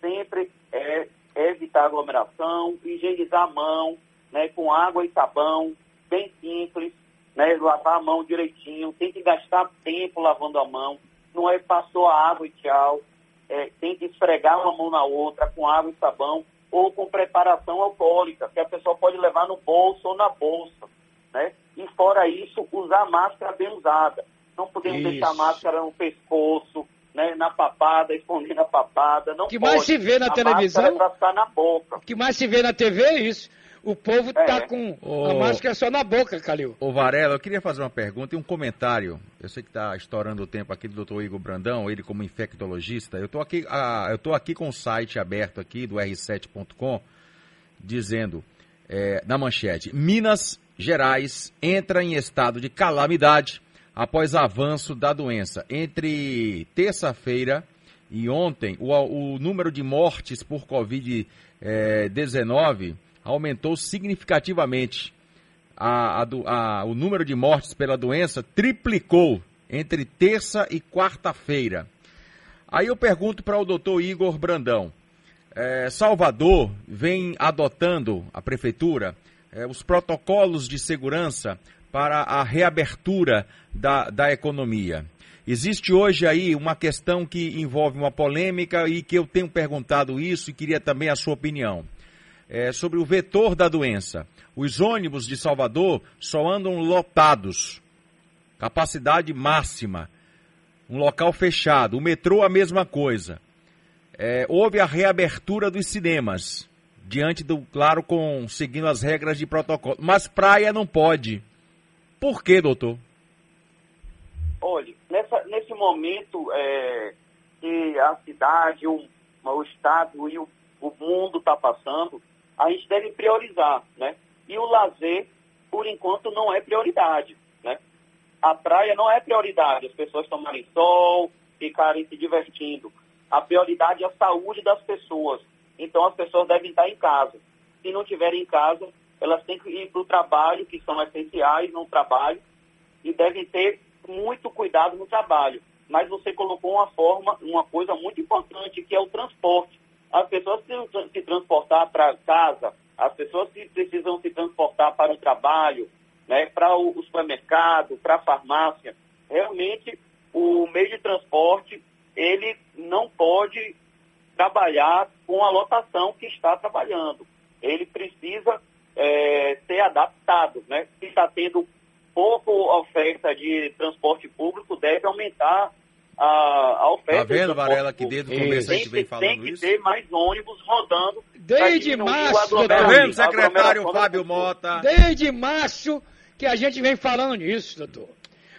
Sempre é, é evitar aglomeração, higienizar a mão, né, com água e sabão, bem simples, né, lavar a mão direitinho, tem que gastar tempo lavando a mão, não é passou a água e tchau, é, tem que esfregar uma mão na outra com água e sabão ou com preparação alcoólica, que a pessoa pode levar no bolso ou na bolsa, né? E fora isso, usar máscara bem usada. não podemos Isso. deixar a máscara no pescoço, né, na papada, escondendo a papada. Não que pode. Mais se vê na a televisão? É pra ficar na boca. O que mais se vê na T V é isso. O povo é. tá com a oh. máscara só na boca, Calil. Ô Varela, eu queria fazer uma pergunta e um comentário. Eu sei que está estourando o tempo aqui do doutor Igor Brandão, ele como infectologista. Eu estou aqui, ah, eu tô aqui com o site aberto aqui do R sete ponto com, dizendo, é, na manchete, Minas Gerais entra em estado de calamidade após avanço da doença. Entre terça-feira e ontem, o, o número de mortes por covid dezenove... aumentou significativamente. A, a, a, o número de mortes pela doença triplicou entre terça e quarta-feira. Aí eu pergunto para o doutor Igor Brandão. É, Salvador vem adotando, a prefeitura, é, os protocolos de segurança para a reabertura da, da economia. Existe hoje aí uma questão que envolve uma polêmica e que eu tenho perguntado isso e queria também a sua opinião. É, sobre o vetor da doença. Os ônibus de Salvador só andam lotados, capacidade máxima, um local fechado. O metrô, a mesma coisa. É, houve a reabertura dos cinemas, diante do, claro, com, seguindo as regras de protocolo. Mas praia não pode. Por quê, doutor? Olha, nessa, nesse momento é, que a cidade, o, o estado e o o mundo está passando, a gente deve priorizar, né? E o lazer, por enquanto, não é prioridade, né? A praia não é prioridade, as pessoas tomarem sol, ficarem se divertindo. A prioridade é a saúde das pessoas. Então, as pessoas devem estar em casa. Se não estiverem em casa, elas têm que ir para o trabalho, que são essenciais no trabalho, e devem ter muito cuidado no trabalho. Mas você colocou uma forma, uma coisa muito importante, que é o transporte. As pessoas precisam se transportar para casa, as pessoas precisam se transportar para o trabalho, né, para o supermercado, para a farmácia. Realmente, o meio de transporte, ele não pode trabalhar com a lotação que está trabalhando. Ele precisa é, ser adaptado, né? Se está tendo pouca oferta de transporte público, deve aumentar A, a oferta. Tá vendo, Varela, que desde o começo a gente vem falando isso? Tem que ter mais ônibus rodando. Desde março, doutor. Tá vendo, secretário Fábio Mota? Desde março que a gente vem falando nisso, doutor.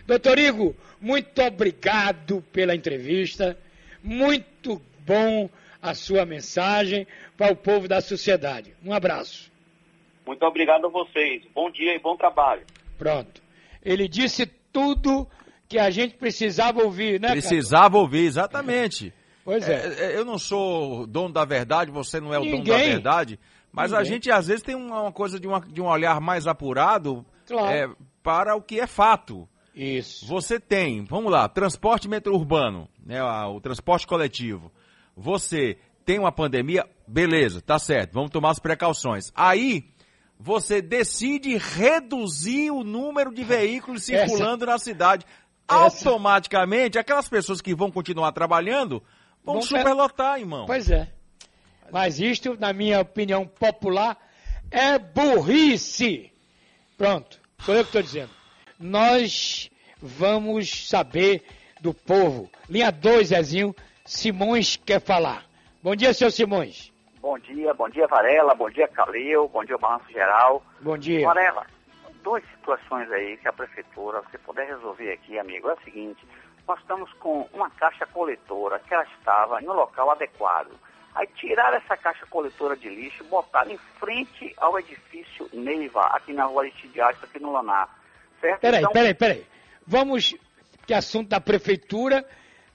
Doutor Igor, muito obrigado pela entrevista. Muito bom a sua mensagem para o povo da sociedade. Um abraço. Muito obrigado a vocês. Bom dia e bom trabalho. Pronto. Ele disse tudo que a gente precisava ouvir, né, cara? Precisava ouvir, exatamente. Pois é. é. Eu não sou dono da verdade, você não é o Ninguém. dono da verdade, mas Ninguém. a gente às vezes tem uma coisa de, uma, de um olhar mais apurado claro. é, para o que é fato. Isso. Você tem, vamos lá, transporte metropolitano, né, o transporte coletivo. Você tem uma pandemia, beleza, tá certo, vamos tomar as precauções. Aí você decide reduzir o número de veículos circulando Essa. na cidade. Essa. Automaticamente, aquelas pessoas que vão continuar trabalhando vão, vão superlotar, per... irmão. Pois é. Mas isto, na minha opinião popular, é burrice. Pronto, sou eu que estou dizendo. Nós vamos saber do povo. Linha dois, Zezinho, Simões quer falar. Bom dia, seu Simões. Bom dia, bom dia, Varela, bom dia, Calil, bom dia, Balanço Geral. Bom dia. Varela, duas situações aí que a prefeitura, se puder resolver aqui, amigo, é o seguinte, nós estamos com uma caixa coletora que ela estava no local adequado. Aí tiraram essa caixa coletora de lixo e botaram em frente ao edifício Neiva, aqui na rua Estidiática, aqui no Lanar. Certo? Peraí, então... peraí, peraí. Vamos, que assunto da prefeitura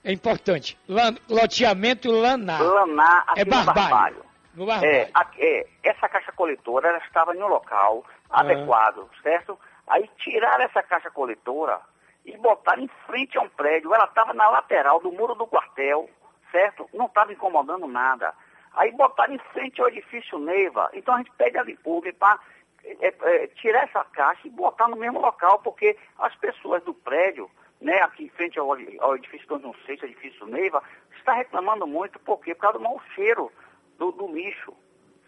é importante. Lan... Loteamento Lanar. Lanar, aqui é barbário. barbário. No é, a, é, essa caixa coletora ela estava em um local ah. adequado, certo? Aí tiraram essa caixa coletora e botaram em frente a um prédio. Ela estava na lateral do muro do quartel, certo? Não estava incomodando nada. Aí botaram em frente ao edifício Neiva. Então a gente pede a Limpurbe para é, é, tirar essa caixa e botar no mesmo local, porque as pessoas do prédio, né, aqui em frente ao, ao edifício dois um seis, ao edifício Neiva, está reclamando muito porque por causa do mau cheiro. Do, do lixo,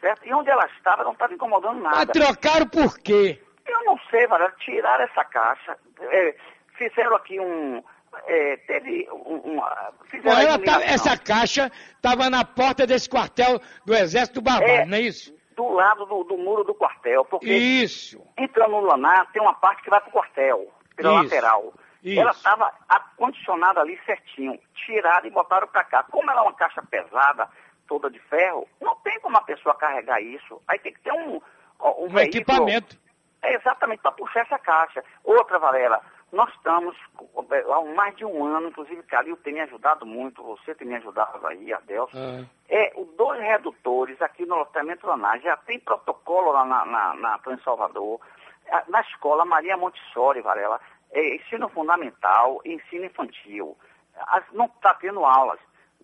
certo? E onde ela estava, não estava incomodando nada. Mas trocaram por quê? Eu não sei, Varela. Tiraram essa caixa, é, fizeram aqui um... É, teve um, um, Varela tá, essa caixa estava na porta desse quartel do Exército Barbado, é, não é isso? Do lado do, do muro do quartel, porque isso. Entrando no Lanar tem uma parte que vai para o quartel, pela isso. lateral. Isso. Ela estava acondicionada ali certinho, tiraram e botaram para cá. Como ela é uma caixa pesada, toda de ferro, não tem como a pessoa carregar isso. Aí tem que ter um... Um, um veículo, equipamento. É exatamente, para puxar essa caixa. Outra, Varela... Nós estamos, há mais de um ano, inclusive Calil tem me ajudado muito, você tem me ajudado aí, a Délcia. Uhum. É, os dois redutores aqui no loteamento Lanar, já tem protocolo lá na, na, na, em Salvador, na escola Maria Montessori, Varela, é, ensino fundamental e ensino infantil. As, não está tendo aulas.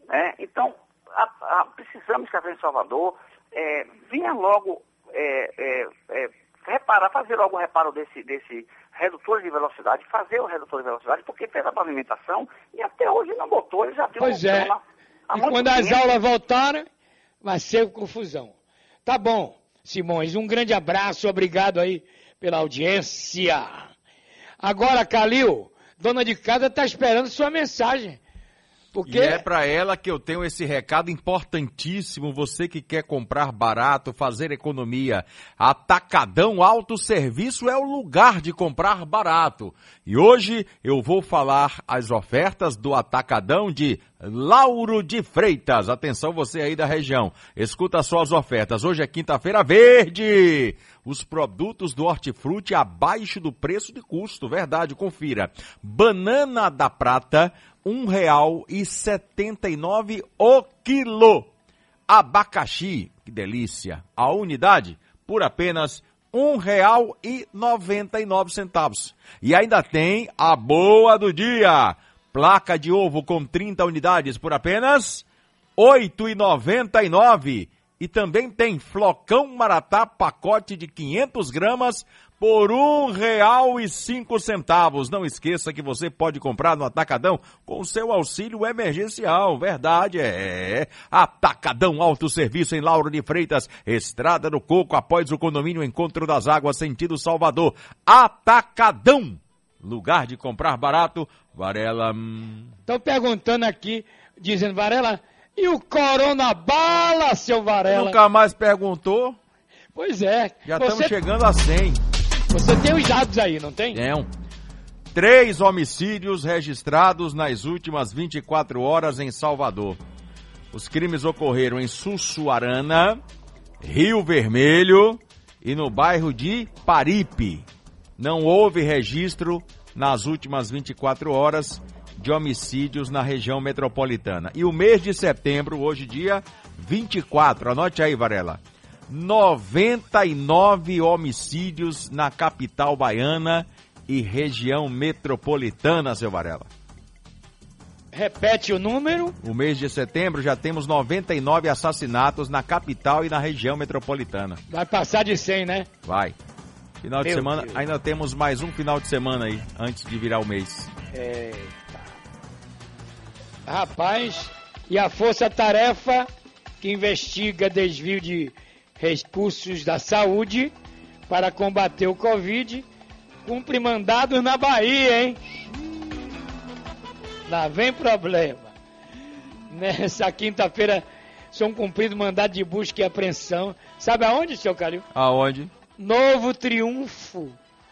Né? Então, a, a, precisamos que a em Salvador é, vinha logo... É, é, é, reparar, fazer logo o reparo desse, desse redutor de velocidade, fazer o redutor de velocidade, porque fez a pavimentação e até hoje não botou, ele já deu pois é. Lá, e quando tempo. As aulas voltaram, vai ser confusão. Tá bom, Simões, um grande abraço, obrigado aí pela audiência. Agora, Calil, dona de casa está esperando sua mensagem. Porque... E é para ela que eu tenho esse recado importantíssimo, você que quer comprar barato, fazer economia. Atacadão Autosserviço é o lugar de comprar barato. E hoje eu vou falar as ofertas do Atacadão de Lauro de Freitas. Atenção você aí da região, escuta só as ofertas. Hoje é quinta-feira verde. Os produtos do hortifruti abaixo do preço de custo, verdade, confira. Banana da Prata, um real e setenta e nove centavos o quilo. Abacaxi, que delícia, a unidade por apenas um real e noventa e nove centavos. E ainda tem a boa do dia, placa de ovo com trinta unidades por apenas oito reais e noventa e nove centavos. E também tem flocão maratá, pacote de quinhentas gramas, por um real e cinco centavos. Não esqueça que você pode comprar no Atacadão com seu auxílio emergencial. Verdade, é. Atacadão Autosserviço em Lauro de Freitas, Estrada do Coco, após o condomínio Encontro das Águas, sentido Salvador. Atacadão, lugar de comprar barato. Varela... Estão perguntando aqui, dizendo, Varela... E o Corona Bala, seu Varela? Nunca mais perguntou? Pois é. Já estamos você... chegando a cem. Você tem os dados aí, não tem? Não. Três homicídios registrados nas últimas vinte e quatro horas em Salvador. Os crimes ocorreram em Sussuarana, Rio Vermelho e no bairro de Paripe. Não houve registro nas últimas vinte e quatro horas de homicídios na região metropolitana. E o mês de setembro, hoje dia vinte e quatro, anote aí, Varela, noventa e nove homicídios na capital baiana e região metropolitana, seu Varela. Repete o número. O mês de setembro já temos noventa e nove assassinatos na capital e na região metropolitana. Vai passar de cem, né? Vai. Final de Meu semana, Deus. Ainda temos mais um final de semana aí, antes de virar o mês. É... Rapaz, e a força-tarefa que investiga desvio de recursos da saúde para combater o Covid cumpre mandados na Bahia, hein? Lá vem problema. Nessa quinta-feira são cumpridos mandados de busca e apreensão. Sabe aonde, seu Calil? Aonde? Novo Triunfo,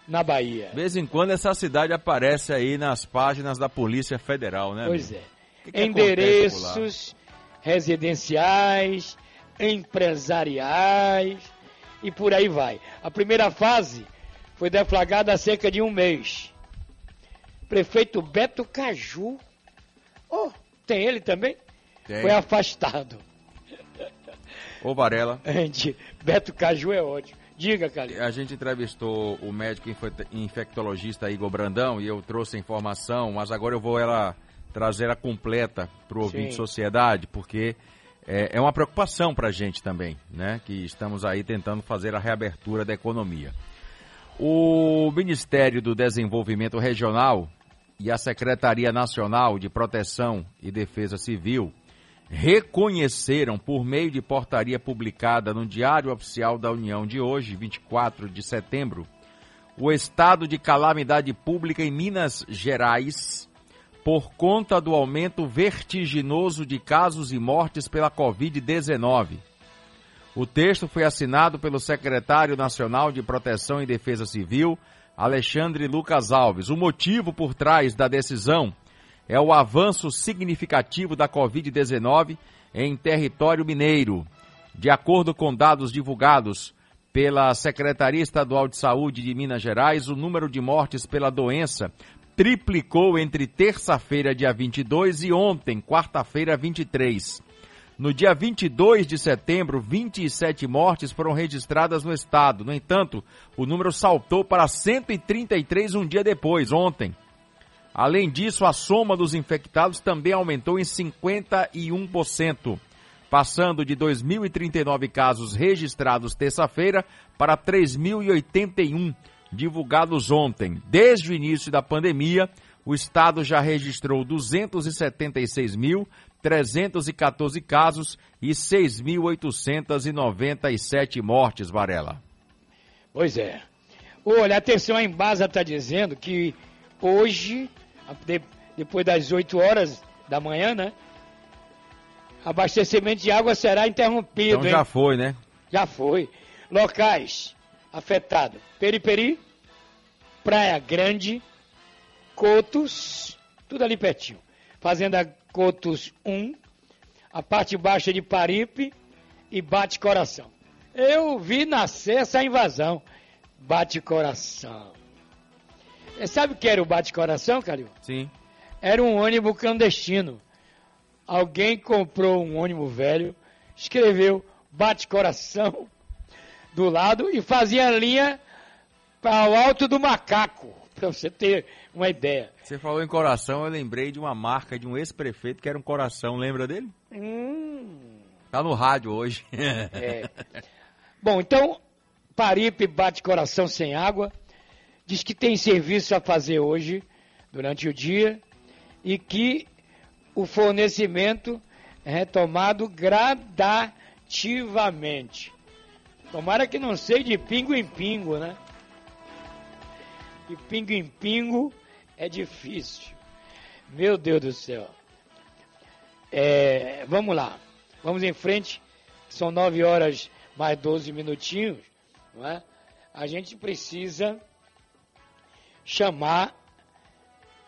na Bahia. De vez em quando essa cidade aparece aí nas páginas da Polícia Federal, né? Pois amigo? É. Que que endereços residenciais, empresariais e por aí vai. A primeira fase foi deflagrada há cerca de um mês. Prefeito Beto Caju, oh, tem ele também? Tem. Foi afastado. Ô Varela. Gente, Beto Caju é ótimo. Diga, Calil. A gente entrevistou o médico infectologista Igor Brandão e eu trouxe a informação, mas agora eu vou ela... trazer a completa para o ouvinte de sociedade, porque é, é uma preocupação para a gente também, né? Que estamos aí tentando fazer a reabertura da economia. O Ministério do Desenvolvimento Regional e a Secretaria Nacional de Proteção e Defesa Civil reconheceram, por meio de portaria publicada no Diário Oficial da União de hoje, vinte e quatro de setembro, o estado de calamidade pública em Minas Gerais por conta do aumento vertiginoso de casos e mortes pela covid dezenove. O texto foi assinado pelo secretário nacional de Proteção e Defesa Civil, Alexandre Lucas Alves. O motivo por trás da decisão é o avanço significativo da covid dezenove em território mineiro. De acordo com dados divulgados pela Secretaria Estadual de Saúde de Minas Gerais, o número de mortes pela doença triplicou entre terça-feira, dia vinte e dois, e ontem, quarta-feira, vinte e três. No dia vinte e dois de setembro, vinte e sete mortes foram registradas no estado. No entanto, o número saltou para cento e trinta e três um dia depois, ontem. Além disso, a soma dos infectados também aumentou em cinquenta e um por cento, passando de dois mil e trinta e nove casos registrados terça-feira para três mil e oitenta e um divulgados ontem. Desde o início da pandemia, o estado já registrou duzentos e setenta e seis mil trezentos e quatorze casos e seis mil oitocentos e noventa e sete mortes, Varela. Pois é. Olha, atenção, a Embasa está dizendo que hoje, depois das oito horas da manhã, né, abastecimento de água será interrompido. Então já hein? foi, né? Já foi. Locais afetados: Periperi, Praia Grande, Cotos, tudo ali pertinho. Fazenda Cotos um, a parte baixa de Paripe e Bate Coração. Eu vi nascer essa invasão. Bate Coração. Sabe o que era o Bate Coração, Calil? Sim. Era um ônibus clandestino. Alguém comprou um ônibus velho, escreveu Bate Coração do lado e fazia linha para o Alto do Macaco, para você ter uma ideia. Você falou em coração, eu lembrei de uma marca de um ex-prefeito que era um coração, lembra dele? Hum. Tá no rádio hoje. É. Bom, então, Paripe Bate Coração sem água, diz que tem serviço a fazer hoje, durante o dia, e que o fornecimento é retomado gradativamente. Tomara que não seja de pingo em pingo, né? De pingo em pingo é difícil. Meu Deus do céu. É, vamos lá. Vamos em frente. São nove horas mais doze minutinhos. Não é? A gente precisa chamar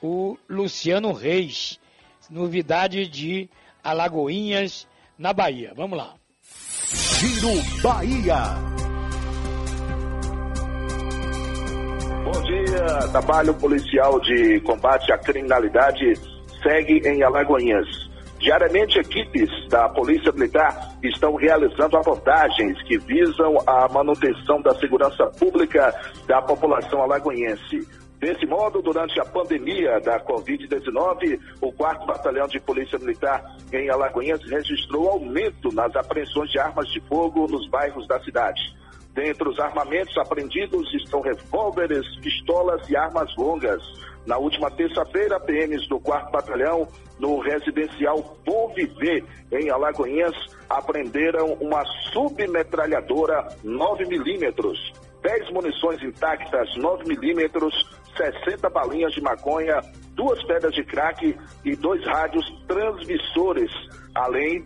o Luciano Reis. Novidade de Alagoinhas, na Bahia. Vamos lá. Giro Bahia. Bom dia, trabalho policial de combate à criminalidade segue em Alagoinhas. Diariamente, equipes da Polícia Militar estão realizando abordagens que visam a manutenção da segurança pública da população alagoense. Desse modo, durante a pandemia da covid dezenove, o quarto Batalhão de Polícia Militar em Alagoinhas registrou aumento nas apreensões de armas de fogo nos bairros da cidade. Dentre os armamentos apreendidos estão revólveres, pistolas e armas longas. Na última terça-feira, P Ms do quarto Batalhão, no residencial Bom Viver, em Alagoinhas, apreenderam uma submetralhadora nove milímetros, dez munições intactas nove milímetros, sessenta balinhas de maconha, duas pedras de crack e dois rádios transmissores, além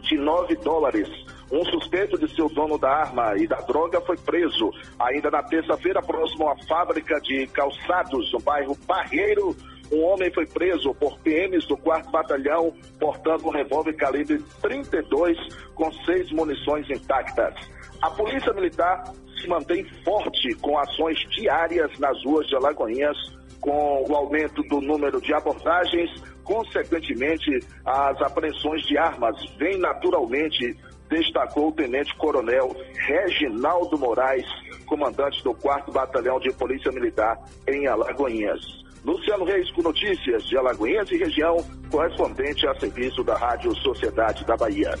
de nove dólares. Um suspeito de ser o dono da arma e da droga foi preso. Ainda na terça-feira, próximo à fábrica de calçados, no bairro Barreiro, um homem foi preso por P Ms do quarto Batalhão, portando um revólver calibre trinta e dois com seis munições intactas. A Polícia Militar se mantém forte com ações diárias nas ruas de Alagoinhas, com o aumento do número de abordagens, consequentemente, as apreensões de armas vêm naturalmente, destacou o tenente-coronel Reginaldo Moraes, comandante do quarto Batalhão de Polícia Militar em Alagoinhas. Luciano Reis com notícias de Alagoinhas e região, correspondente a serviço da Rádio Sociedade da Bahia.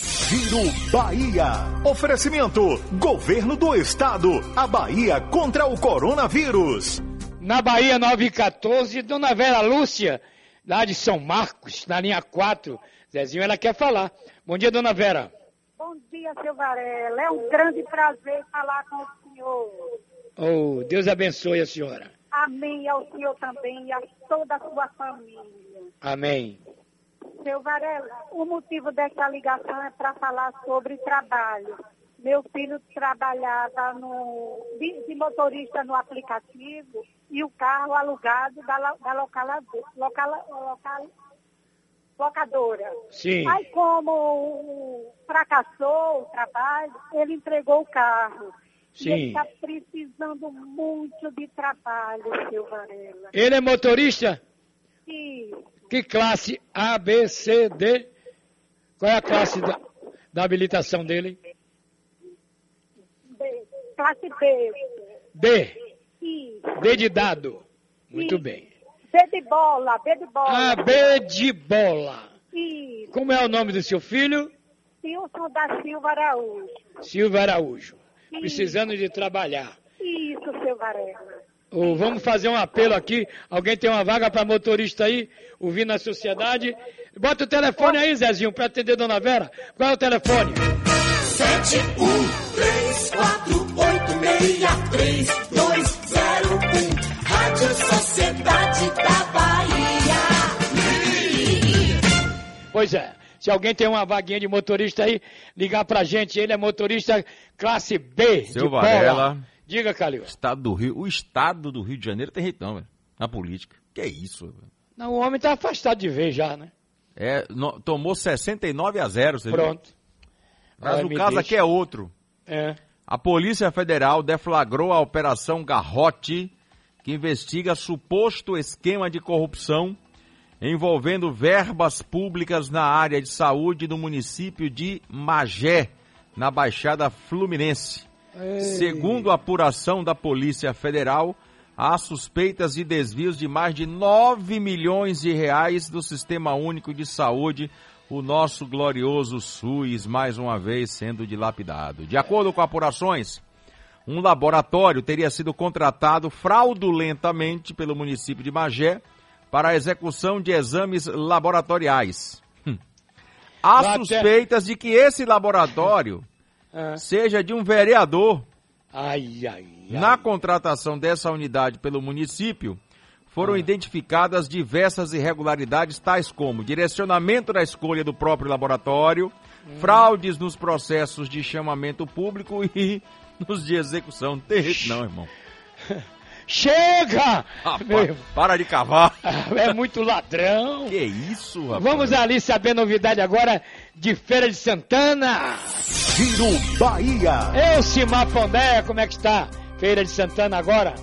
Giro Bahia. Oferecimento: Governo do Estado. A Bahia contra o coronavírus. Na Bahia nove e quatorze, Dona Vera Lúcia, lá de São Marcos, na linha quatro. Zezinho, ela quer falar. Bom dia, Dona Vera. Bom dia, seu Varela. É um grande prazer falar com o senhor. Oh, Deus abençoe a senhora. Amém ao senhor também e a toda a sua família. Amém. Seu Varela, o motivo dessa ligação é para falar sobre trabalho. Meu filho trabalhava no, de motorista no aplicativo e o carro alugado da, da locala, locala, local, locadora. Sim. Aí como fracassou o trabalho, ele entregou o carro. Sim. E ele está precisando muito de trabalho, seu Varela. Ele é motorista? Sim. Que classe? A, B, C, D? Qual é a classe da, da habilitação dele? Classe B. B. Sim. B de dado. Sim. Muito bem. B de bola, B de bola. Ah, B de bola. Sim. Como é o nome do seu filho? Silvio da Silva Araújo. Silva Araújo. Sim. Precisando de trabalhar. Isso, seu Varela. Oh, vamos fazer um apelo aqui. Alguém tem uma vaga para motorista aí? Ouvindo a sociedade. Bota o telefone aí, Zezinho, para atender Dona Vera. Qual é o telefone? sete um três quatro oito seis três dois zero um. Rádio Sociedade da Bahia. Pois é. Se alguém tem uma vaguinha de motorista aí, ligar pra gente. Ele é motorista classe B. Seu Varela. Diga, Calil. Estado do Rio, o estado do Rio de Janeiro tem jeito não, velho. Na política. Que é isso, velho. Não, o homem tá afastado de vez já, né? É, no, tomou sessenta e nove a zero, você pronto. Viu? Mas o caso deixa. Aqui é outro. É. A Polícia Federal deflagrou a Operação Garrote, que investiga suposto esquema de corrupção envolvendo verbas públicas na área de saúde do município de Magé, na Baixada Fluminense. Ei. Segundo a apuração da Polícia Federal, há suspeitas de desvios de mais de nove milhões de reais do Sistema Único de Saúde, o nosso glorioso SUS, mais uma vez sendo dilapidado. De acordo com apurações, um laboratório teria sido contratado fraudulentamente pelo município de Magé para a execução de exames laboratoriais. Há suspeitas de que esse laboratório seja de um vereador. Ai, ai, ai. Na contratação dessa unidade pelo município, foram ah. identificadas diversas irregularidades, tais como direcionamento da escolha do próprio laboratório, hum. fraudes nos processos de chamamento público e nos de execução. Tem jeito não, irmão. Chega! Ah, meu... Para de cavar. É muito ladrão. Que isso, rapaz. Vamos ali saber novidade agora de Feira de Santana. Giro Bahia. Eu, Simar Pondé, como é que está Feira de Santana agora?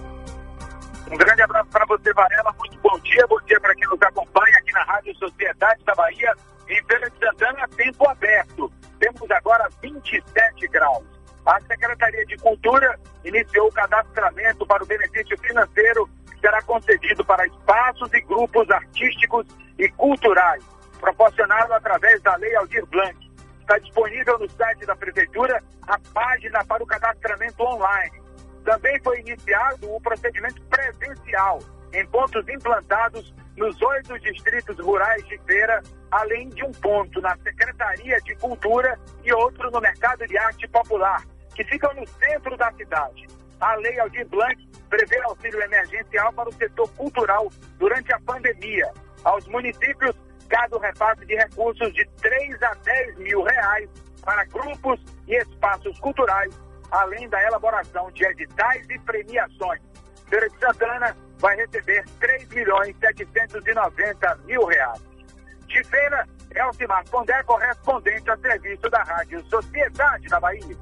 Um grande abraço para você, Varela. Muito bom dia. Bom dia para quem nos acompanha aqui na Rádio Sociedade da Bahia. Em Feira de Santana, tempo aberto. Temos agora vinte e sete graus. A Secretaria de Cultura iniciou o cadastramento para o benefício financeiro que será concedido para espaços e grupos artísticos e culturais, proporcionado através da Lei Aldir Blanc. Está disponível no site da Prefeitura a página para o cadastramento online. Também foi iniciado o procedimento presencial em pontos implantados nos oito distritos rurais de Feira, além de um ponto na Secretaria de Cultura e outro no Mercado de Arte Popular, que ficam no centro da cidade. A Lei Aldir Blanc prevê auxílio emergencial para o setor cultural durante a pandemia. Aos municípios, cabe o repasse de recursos de três a dez mil reais para grupos e espaços culturais, além da elaboração de editais e premiações. Feira de Santana vai receber três milhões setecentos e noventa mil reais. De Feira, Elcimar Pondé, correspondente a serviço da Rádio Sociedade da Bahia.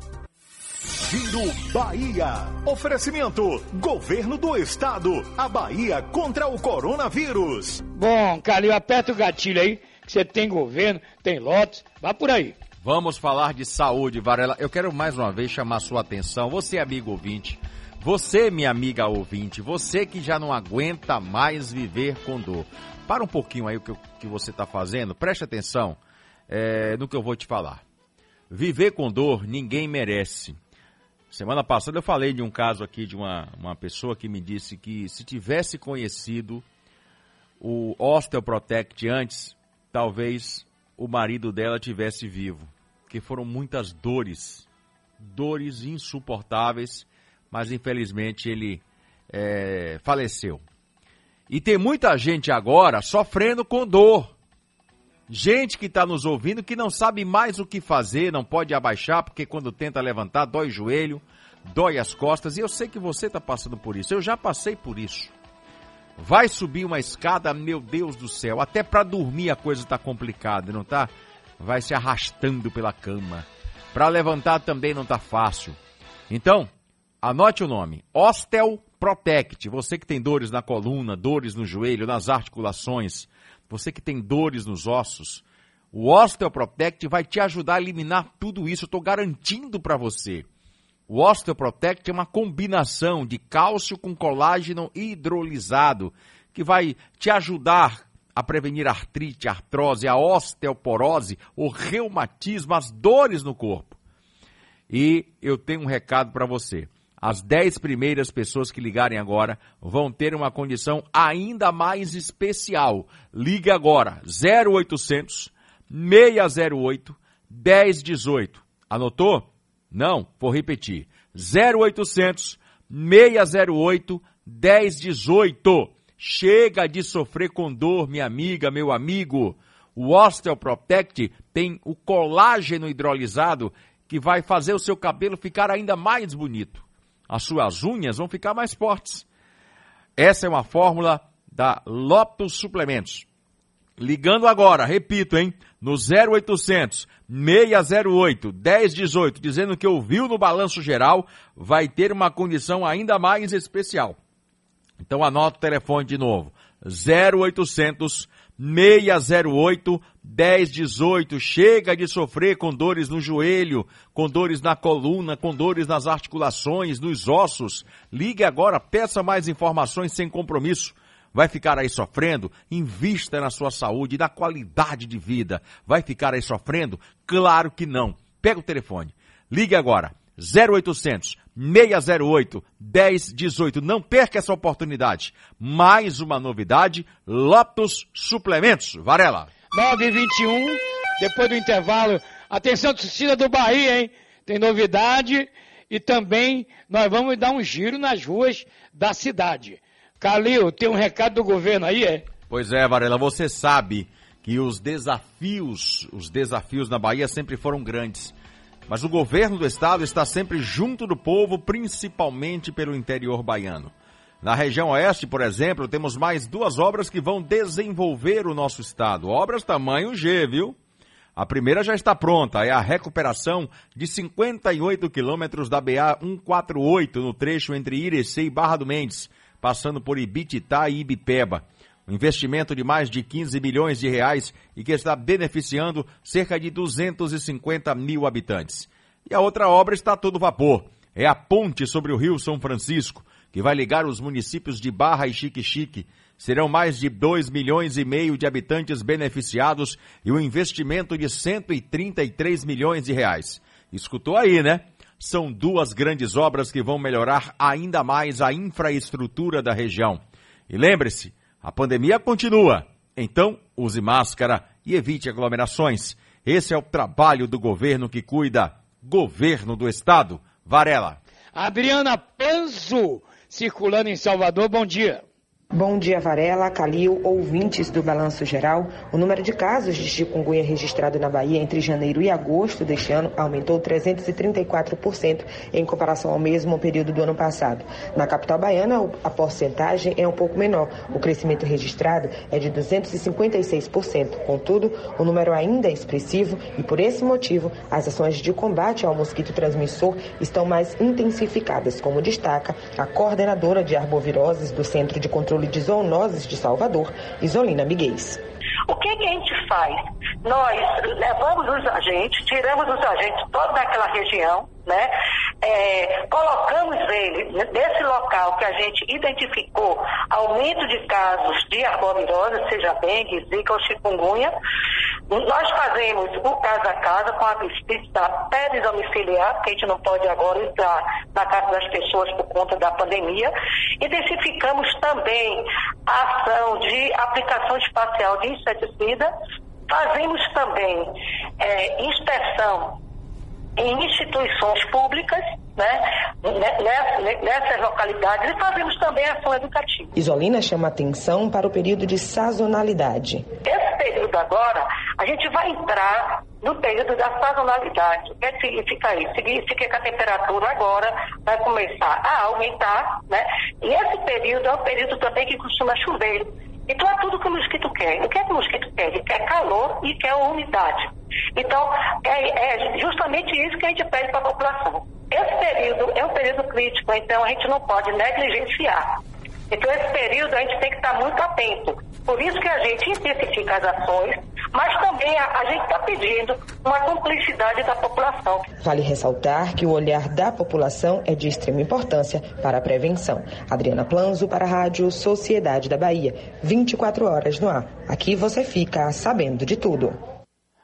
Giro Bahia. Oferecimento, Governo do Estado, a Bahia contra o coronavírus. Bom, Calil, aperta o gatilho aí, que você tem governo, tem Lotus, vá por aí. Vamos falar de saúde, Varela. Eu quero mais uma vez chamar sua atenção. Você, amigo ouvinte, você, minha amiga ouvinte, você que já não aguenta mais viver com dor. Para um pouquinho aí o que, que você está fazendo, preste atenção é, no que eu vou te falar. Viver com dor ninguém merece. Semana passada eu falei de um caso aqui de uma, uma pessoa que me disse que se tivesse conhecido o Osteoprotect antes, talvez o marido dela tivesse vivo, que foram muitas dores, dores insuportáveis, mas infelizmente ele é, faleceu. E tem muita gente agora sofrendo com dor. Gente que está nos ouvindo que não sabe mais o que fazer, não pode abaixar, porque quando tenta levantar, dói o joelho, dói as costas. E eu sei que você está passando por isso, eu já passei por isso. Vai subir uma escada, meu Deus do céu, até para dormir a coisa está complicada, não tá? Vai se arrastando pela cama. Para levantar também não tá fácil. Então, anote o nome, Osteoprotect. Você que tem dores na coluna, dores no joelho, nas articulações, você que tem dores nos ossos, o Osteoprotect vai te ajudar a eliminar tudo isso, eu estou garantindo para você. O Osteoprotect é uma combinação de cálcio com colágeno hidrolisado, que vai te ajudar a prevenir a artrite, a artrose, a osteoporose, o reumatismo, as dores no corpo. E eu tenho um recado para você. As dez primeiras pessoas que ligarem agora vão ter uma condição ainda mais especial. Ligue agora, zero oitocentos, seis zero oito, um zero um oito. Anotou? Não, vou repetir, zero oitocentos, seis zero oito, um zero um oito. Chega de sofrer com dor, minha amiga, meu amigo. O Osteoprotect tem o colágeno hidrolisado que vai fazer o seu cabelo ficar ainda mais bonito. As suas unhas vão ficar mais fortes. Essa é uma fórmula da Lotus Suplementos. Ligando agora, repito, hein, no zero oitocentos, seis zero oito, um zero um oito, dizendo que ouviu no Balanço Geral, vai ter uma condição ainda mais especial. Então anota o telefone de novo, zero oitocentos, seis zero oito, um zero um oito. Chega de sofrer com dores no joelho, com dores na coluna, com dores nas articulações, nos ossos. Ligue agora, peça mais informações sem compromisso. Vai ficar aí sofrendo? Invista na sua saúde, na qualidade de vida. Vai ficar aí sofrendo? Claro que não. Pega o telefone. Ligue agora. zero oitocentos, seis zero oito, um zero um oito. Não perca essa oportunidade. Mais uma novidade, Lotus Suplementos. Varela. nove e vinte e um, depois do intervalo. Atenção, torcida do Bahia, hein? Tem novidade e também nós vamos dar um giro nas ruas da cidade. Calil, tem um recado do governo aí, é? Pois é, Varela, você sabe que os desafios, os desafios na Bahia sempre foram grandes. Mas o governo do estado está sempre junto do povo, principalmente pelo interior baiano. Na região oeste, por exemplo, temos mais duas obras que vão desenvolver o nosso estado. Obras tamanho G, viu? A primeira já está pronta, é a recuperação de cinquenta e oito quilômetros da B A cento e quarenta e oito, no trecho entre Irecê e Barra do Mendes, passando por Ibititá e Ibipeba. Um investimento de mais de quinze milhões de reais e que está beneficiando cerca de duzentos e cinquenta mil habitantes. E a outra obra está a todo vapor. É a ponte sobre o Rio São Francisco, que vai ligar os municípios de Barra e Xique-Xique. Serão mais de dois milhões e meio de habitantes beneficiados e um investimento de cento e trinta e três milhões de reais. Escutou aí, né? São duas grandes obras que vão melhorar ainda mais a infraestrutura da região. E lembre-se, a pandemia continua, então use máscara e evite aglomerações. Esse é o trabalho do governo que cuida, governo do estado. Varela. Adriana Penzo, circulando em Salvador, bom dia. Bom dia, Varela, Calil, ouvintes do Balanço Geral. O número de casos de chikungunya registrado na Bahia entre janeiro e agosto deste ano aumentou trezentos e trinta e quatro por cento em comparação ao mesmo período do ano passado. Na capital baiana, a porcentagem é um pouco menor. O crescimento registrado é de duzentos e cinquenta e seis por cento. Contudo, o número ainda é expressivo e, por esse motivo, as ações de combate ao mosquito transmissor estão mais intensificadas, como destaca a coordenadora de arboviroses do Centro de Controle de Zoonoses de Salvador, Isolina Miguez. O que, que a gente faz? Nós levamos os agentes, tiramos os agentes todos daquela região, né? É, colocamos eles nesse local que a gente identificou aumento de casos de arbovirose, seja dengue, zika ou chikungunya. Nós fazemos o casa a casa com a visita peridomiciliar, porque a gente não pode agora entrar na casa das pessoas por conta da pandemia. Intensificamos também a ação de aplicação espacial de inseticida. Fazemos também é, inspeção em instituições públicas, né, nessas, nessas localidades, e fazemos também ação educativa. Isolina chama atenção para o período de sazonalidade. Esse período agora, a gente vai entrar no período da sazonalidade. O que significa isso? Significa que a temperatura agora vai começar a aumentar, né? E esse período é um período também que costuma chover. Então é tudo que o mosquito quer. O que é que o mosquito quer? Ele quer calor e quer umidade. Então é, é justamente isso que a gente pede para a população. Esse período é um período crítico, então a gente não pode negligenciar. Então esse período a gente tem que estar muito atento. Por isso que a gente intensifica as ações, mas também a, a gente está pedindo uma cumplicidade da população. Vale ressaltar que o olhar da população é de extrema importância para a prevenção. Adriana Planzo para a Rádio Sociedade da Bahia, vinte e quatro horas no ar. Aqui você fica sabendo de tudo.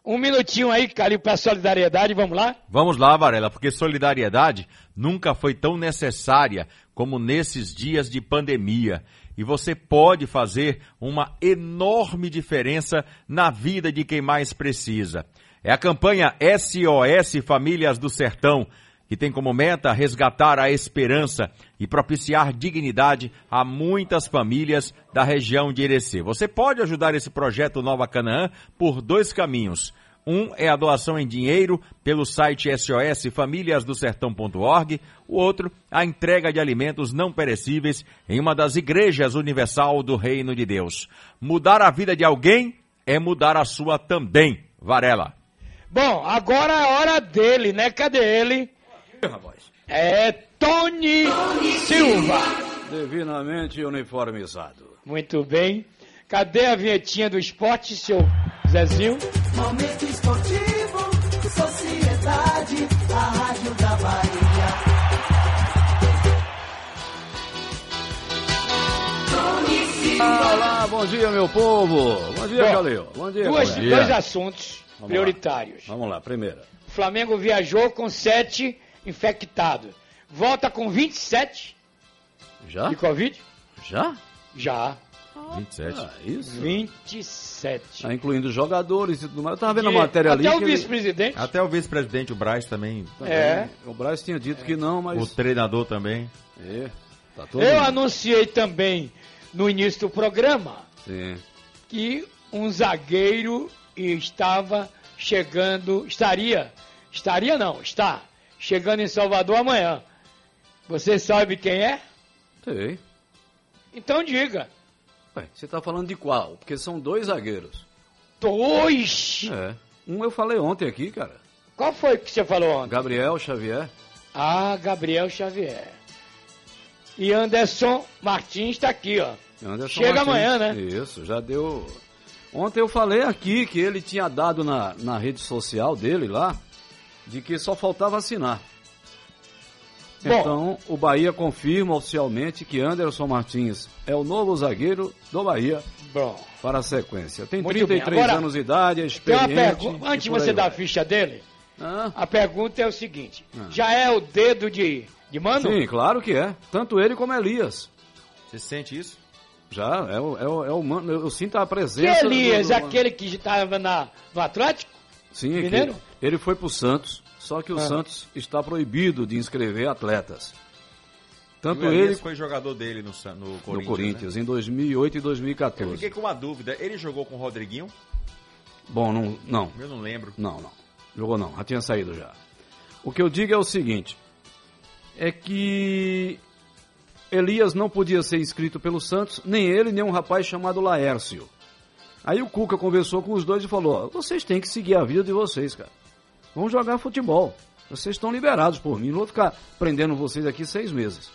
Um minutinho aí, Calil, para a solidariedade, vamos lá? Vamos lá, Varela, porque solidariedade nunca foi tão necessária como nesses dias de pandemia. E você pode fazer uma enorme diferença na vida de quem mais precisa. É a campanha S O S Famílias do Sertão, que tem como meta resgatar a esperança e propiciar dignidade a muitas famílias da região de Irecê. Você pode ajudar esse projeto Nova Canaã por dois caminhos. Um é a doação em dinheiro pelo site S O S famílias do sertão ponto org, o outro, a entrega de alimentos não perecíveis em uma das igrejas universal do Reino de Deus. Mudar a vida de alguém é mudar a sua também, Varela. Bom, agora é hora dele, né? Cadê ele? É Tony, Tony Silva. Divinamente uniformizado. Muito bem. Cadê a vinhetinha do esporte, seu Zezinho? Momento esportivo, Sociedade, a Rádio da Bahia. Tony Silva. Olá, bom dia, meu povo. Bom dia, Calil. Bom dia, Duas, bom dia. Dois assuntos Vamos prioritários. Lá. Vamos lá, primeiro. O Flamengo viajou com sete... infectado. Volta com vinte e sete. Já? De Covid? Já? Já. vinte e sete. Ah, isso? vinte e sete. Ah, incluindo jogadores e tudo mais. Eu estava vendo que a matéria até ali. O vice-presidente. Ele... Até o vice-presidente, o Braz também. também. É. O Braz tinha dito é. que não, mas... O treinador também. É. Tá todo Eu mundo. anunciei também no início do programa Sim. que um zagueiro estava chegando, estaria, estaria não, está... chegando em Salvador amanhã. Você sabe quem é? Sei. Então diga. Ué, você está falando de qual? Porque são dois zagueiros. Dois? É. Um eu falei ontem aqui, cara. Qual foi que você falou ontem? Gabriel Xavier. Ah, Gabriel Xavier. E Anderson Martins está aqui, ó. Anderson Chega Martins. amanhã, né? Isso, já deu... Ontem eu falei aqui que ele tinha dado na, na rede social dele lá, de que só faltava assinar. Bom, então, o Bahia confirma oficialmente que Anderson Martins é o novo zagueiro do Bahia bom. para a sequência. Tem trinta e três Agora, anos de idade, é experiente... Pergu- Antes de você dar a ficha dele, ah. a pergunta é o seguinte. Ah. Já é o dedo de, de mano? Sim, claro que é. Tanto ele como Elias. Você sente isso? Já, é o, é o, é o mano. Eu sinto a presença... Que Elias, do, do, do... aquele que estava na, no Atlético? Sim, Mineiro? Que... Ele foi para o Santos, só que o ah. Santos está proibido de inscrever atletas. Tanto ele Elias foi jogador dele no, no Corinthians, no Corinthians né? em dois mil e oito e dois mil e catorze. Eu fiquei com uma dúvida, ele jogou com o Rodriguinho? Bom, não, não. Eu não lembro. Não, não. Jogou não, já tinha saído já. O que eu digo é o seguinte, é que Elias não podia ser inscrito pelo Santos, nem ele, nem um rapaz chamado Laércio. Aí o Cuca conversou com os dois e falou, vocês têm que seguir a vida de vocês, cara. Vão jogar futebol. Vocês estão liberados por mim. Não vou ficar prendendo vocês aqui seis meses.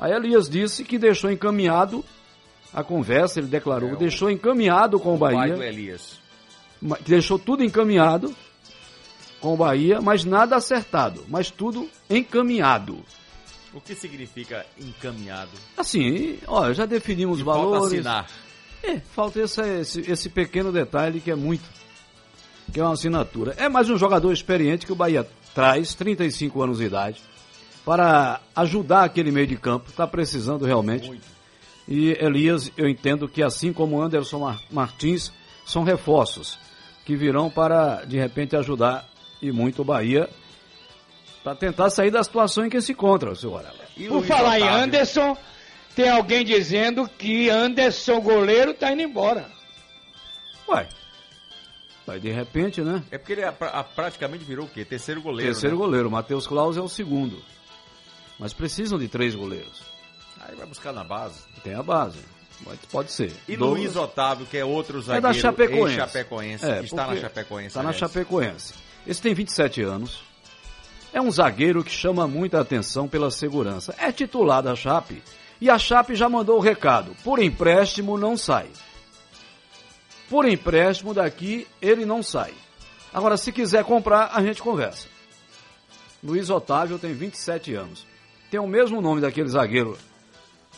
Aí Elias disse que deixou encaminhado a conversa, ele declarou, é, o, deixou encaminhado com o, o Bahia. Do Elias. Deixou tudo encaminhado com o Bahia, mas nada acertado. Mas tudo encaminhado. O que significa encaminhado? Assim, ó, já definimos os valores. Falta assinar. É, falta esse, esse, esse pequeno detalhe que é muito. Que é uma assinatura. É mais um jogador experiente que o Bahia traz, trinta e cinco anos de idade, para ajudar aquele meio de campo. Está precisando realmente. Muito. E Elias, eu entendo que assim como Anderson Martins, são reforços que virão para, de repente, ajudar e muito o Bahia para tentar sair da situação em que se encontra, senhor Varela. Por falar em Anderson, tem alguém dizendo que Anderson, goleiro, tá indo embora. Ué, aí de repente, né? É porque ele a, a, praticamente virou o quê? Terceiro goleiro. Terceiro né? goleiro, Matheus Claus é o segundo. Mas precisam de três goleiros. Aí vai buscar na base. Tem a base. Pode, pode ser. E Douglas. Luiz Otávio, que é outro zagueiro. É da Chapecoense. Chapecoense é, está na Chapecoense. Está na Chapecoense. Esse tem vinte e sete anos. É um zagueiro que chama muita atenção pela segurança. É titular da Chape. E a Chape já mandou o recado. Por empréstimo não sai. Por empréstimo daqui ele não sai. Agora, se quiser comprar, a gente conversa. Luiz Otávio tem vinte e sete anos. Tem o mesmo nome daquele zagueiro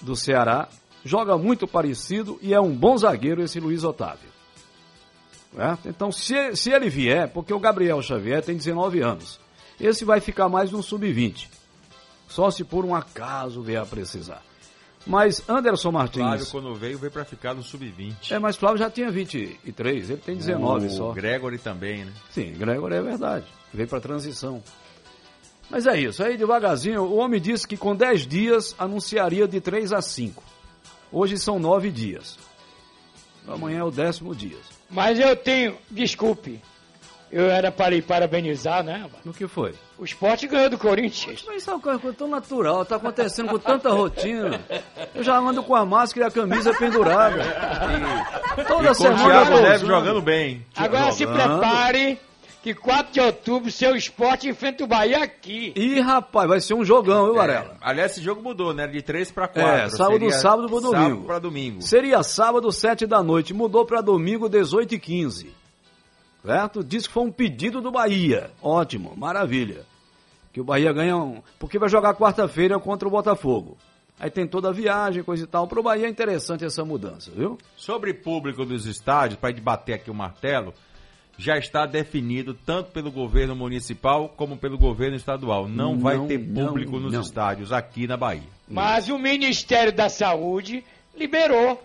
do Ceará. Joga muito parecido e é um bom zagueiro esse Luiz Otávio. É? Então, se, se ele vier, porque o Gabriel Xavier tem dezenove anos. Esse vai ficar mais no sub vinte. Só se por um acaso vier a precisar. Mas Anderson Martins... Flávio, quando veio, veio para ficar no sub vinte. É, mas Flávio já tinha vinte e três, ele tem dezenove o só. O Gregory também, né? Sim, Gregory é verdade. Veio para transição. Mas é isso, aí devagarzinho, o homem disse que com dez dias anunciaria de três a cinco. Hoje são nove dias. Amanhã é o décimo dia. Mas eu tenho... Desculpe. Eu era para ir parabenizar, né? O que foi? O Sport ganhou do Corinthians. Mas isso é uma coisa tão natural. Está acontecendo com tanta rotina. Eu já ando com a máscara e a camisa pendurada. E toda e semana... o Thiago Neves jogando bem. Agora jogando. Se prepare que quatro de outubro, seu Sport enfrenta o Bahia aqui. Ih, rapaz, vai ser um jogão, viu, Varela? É, aliás, esse jogo mudou, né? De três para quatro. É, sábado, seria sábado para domingo. Sábado para domingo. Seria sábado, sete da noite. Mudou para domingo, dezoito e quinze. Certo? Diz que foi um pedido do Bahia. Ótimo, maravilha. Que o Bahia ganha um... Porque vai jogar quarta-feira contra o Botafogo. Aí tem toda a viagem, coisa e tal. Pro Bahia é interessante essa mudança, viu? Sobre público dos estádios, para debater aqui o martelo, já está definido tanto pelo governo municipal como pelo governo estadual. Não, não vai ter público não, nos não. estádios aqui na Bahia. Mas o Ministério da Saúde liberou.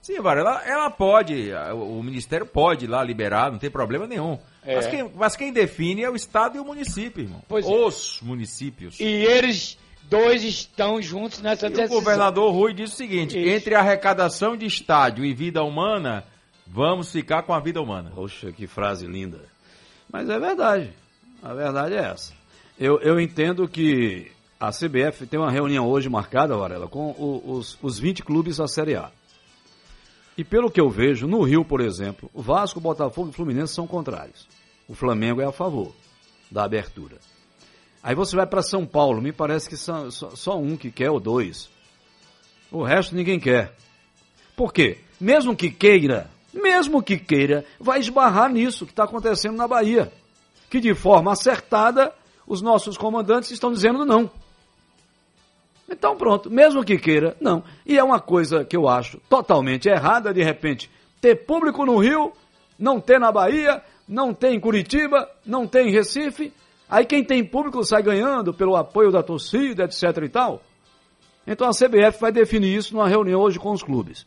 Sim, Varela, ela pode, o Ministério pode lá liberar, não tem problema nenhum. É. Mas, quem, mas quem define é o Estado e o município, irmão. Pois Os é. municípios. E eles dois estão juntos nessa e decisão. O governador Rui diz o seguinte, Isso. entre a arrecadação de estádio e vida humana, vamos ficar com a vida humana. Poxa, que frase linda. Mas é verdade, a verdade é essa. Eu, eu entendo que a C B F tem uma reunião hoje marcada, Varela, com o, os, os vinte clubes da Série A. E pelo que eu vejo, no Rio, por exemplo, o Vasco, Botafogo e Fluminense são contrários. O Flamengo é a favor da abertura. Aí você vai para São Paulo, me parece que só, só, só um que quer ou dois. O resto ninguém quer. Por quê? Mesmo que queira, mesmo que queira, vai esbarrar nisso que está acontecendo na Bahia. Que de forma acertada, os nossos comandantes estão dizendo não. Então pronto, mesmo que queira, não. E é uma coisa que eu acho totalmente errada, de repente, ter público no Rio, não ter na Bahia, não ter em Curitiba, não ter em Recife. Aí quem tem público sai ganhando pelo apoio da torcida, etc e tal. Então a C B F vai definir isso numa reunião hoje com os clubes.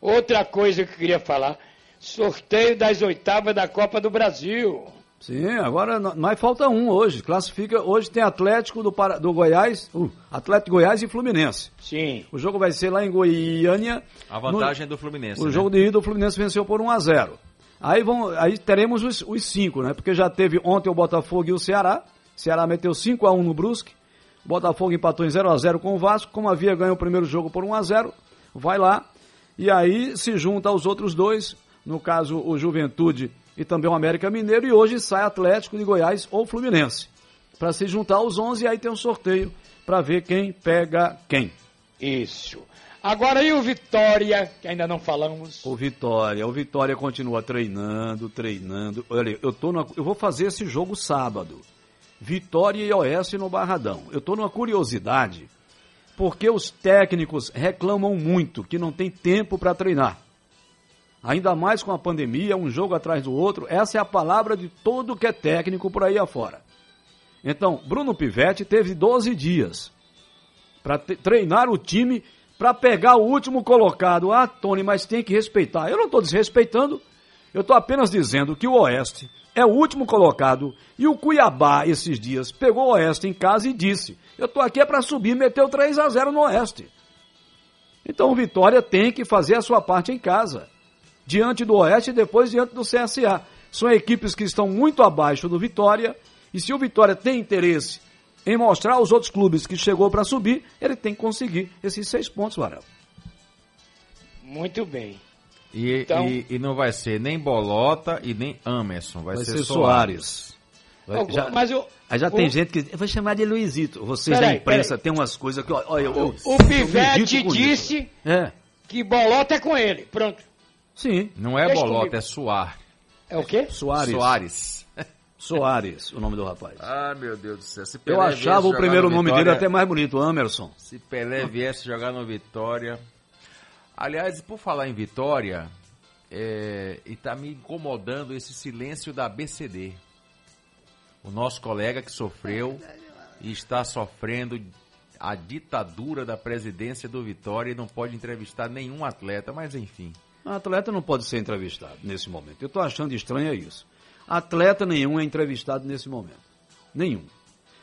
Outra coisa que eu queria falar, sorteio das oitavas da Copa do Brasil. Sim, agora mais falta um hoje, classifica, hoje tem Atlético do, Par... do Goiás, uh, Atlético Goiás e Fluminense. Sim. O jogo vai ser lá em Goiânia. A vantagem no... é do Fluminense. O né? jogo de ida, o Fluminense venceu por um a zero. Aí, vão... Aí teremos os, os cinco, né? Porque já teve ontem o Botafogo e o Ceará. O Ceará meteu cinco a um no Brusque. O Botafogo empatou em zero a zero com o Vasco. Como havia ganho o primeiro jogo por um a zero, vai lá. E aí se junta aos outros dois, no caso o Juventude e também o América Mineiro, e hoje sai Atlético de Goiás ou Fluminense, para se juntar aos onze, e aí tem um sorteio para ver quem pega quem. Isso. Agora e o Vitória, que ainda não falamos? O Vitória, o Vitória continua treinando, treinando. Olha, eu, tô numa, eu vou fazer esse jogo sábado, Vitória e Oeste no Barradão. Eu estou numa curiosidade, porque os técnicos reclamam muito que não tem tempo para treinar. Ainda mais com a pandemia, um jogo atrás do outro. Essa é a palavra de todo que é técnico por aí afora. Então, Bruno Pivetti teve doze dias para treinar o time, para pegar o último colocado. Ah, Tony, mas tem que respeitar. Eu não estou desrespeitando. Eu estou apenas dizendo que o Oeste é o último colocado, e o Cuiabá, esses dias, pegou o Oeste em casa e disse, eu estou aqui é para subir, meteu três a zero no Oeste. Então o Vitória tem que fazer a sua parte em casa, diante do Oeste e depois diante do C S A. São equipes que estão muito abaixo do Vitória, e se o Vitória tem interesse em mostrar aos outros clubes que chegou para subir, ele tem que conseguir esses seis pontos, Varela. Muito bem. E, então, e, e não vai ser nem Bolota e nem Amerson, vai, vai ser, ser Soares. Soares. Vai, já, mas eu, já o, tem gente que eu vou chamar de Luizito. Vocês da imprensa tem umas coisas que... Ó, ó, eu, eu, o Pivete disse é. que Bolota é com ele, pronto. Sim. Não é Deixa Bolota, comigo. é Soares. É o quê? Soares. Soares. Soares, o nome do rapaz. Ah, meu Deus do céu. Se Pelé eu achava o primeiro nome Vitória, dele até mais bonito, Amerson. Se Pelé viesse jogar no Vitória... Aliás, por falar em Vitória, é, e está me incomodando esse silêncio da B C D. O nosso colega que sofreu e está sofrendo a ditadura da presidência do Vitória e não pode entrevistar nenhum atleta, mas enfim. Atleta não pode ser entrevistado nesse momento. Eu estou achando estranho isso. Atleta nenhum é entrevistado nesse momento. Nenhum.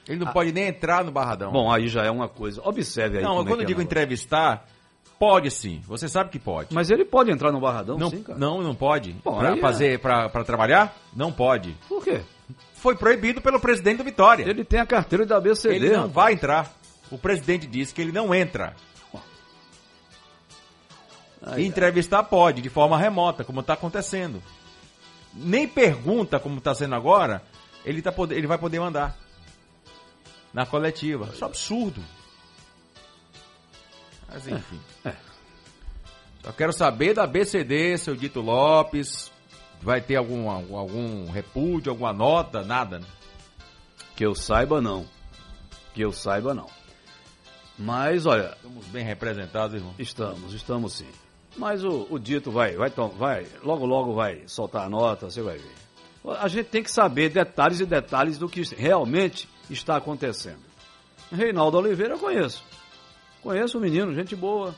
Ele não ah. pode nem entrar no Barradão. Bom, aí já é uma coisa. Observe aí. Não, como quando é eu digo é entrevistar... Pode sim, você sabe que pode. Mas ele pode entrar no Barradão, não, sim, cara? Não, não pode. Bom, pra fazer, é. pra, pra trabalhar? Não pode. Por quê? Foi proibido pelo presidente do Vitória. Ele tem a carteira da B C D. Ele não vai entrar. O presidente disse que ele não entra. Ai, entrevistar ai. pode, de forma remota, como está acontecendo. Nem pergunta, como está sendo agora, ele, tá, ele vai poder mandar. Na coletiva. Isso é absurdo. Mas enfim. É, é. Só quero saber da B C D, seu Dito Lopes. Vai ter algum, algum repúdio, alguma nota, nada? Né? Que eu saiba, não. Que eu saiba, não. Mas, olha... Estamos bem representados, irmão. Estamos, estamos sim. Mas o, o Dito vai, vai, vai, logo, logo vai soltar a nota, você vai ver. A gente tem que saber detalhes e detalhes do que realmente está acontecendo. Reinaldo Oliveira eu conheço. Conheço o menino, gente boa,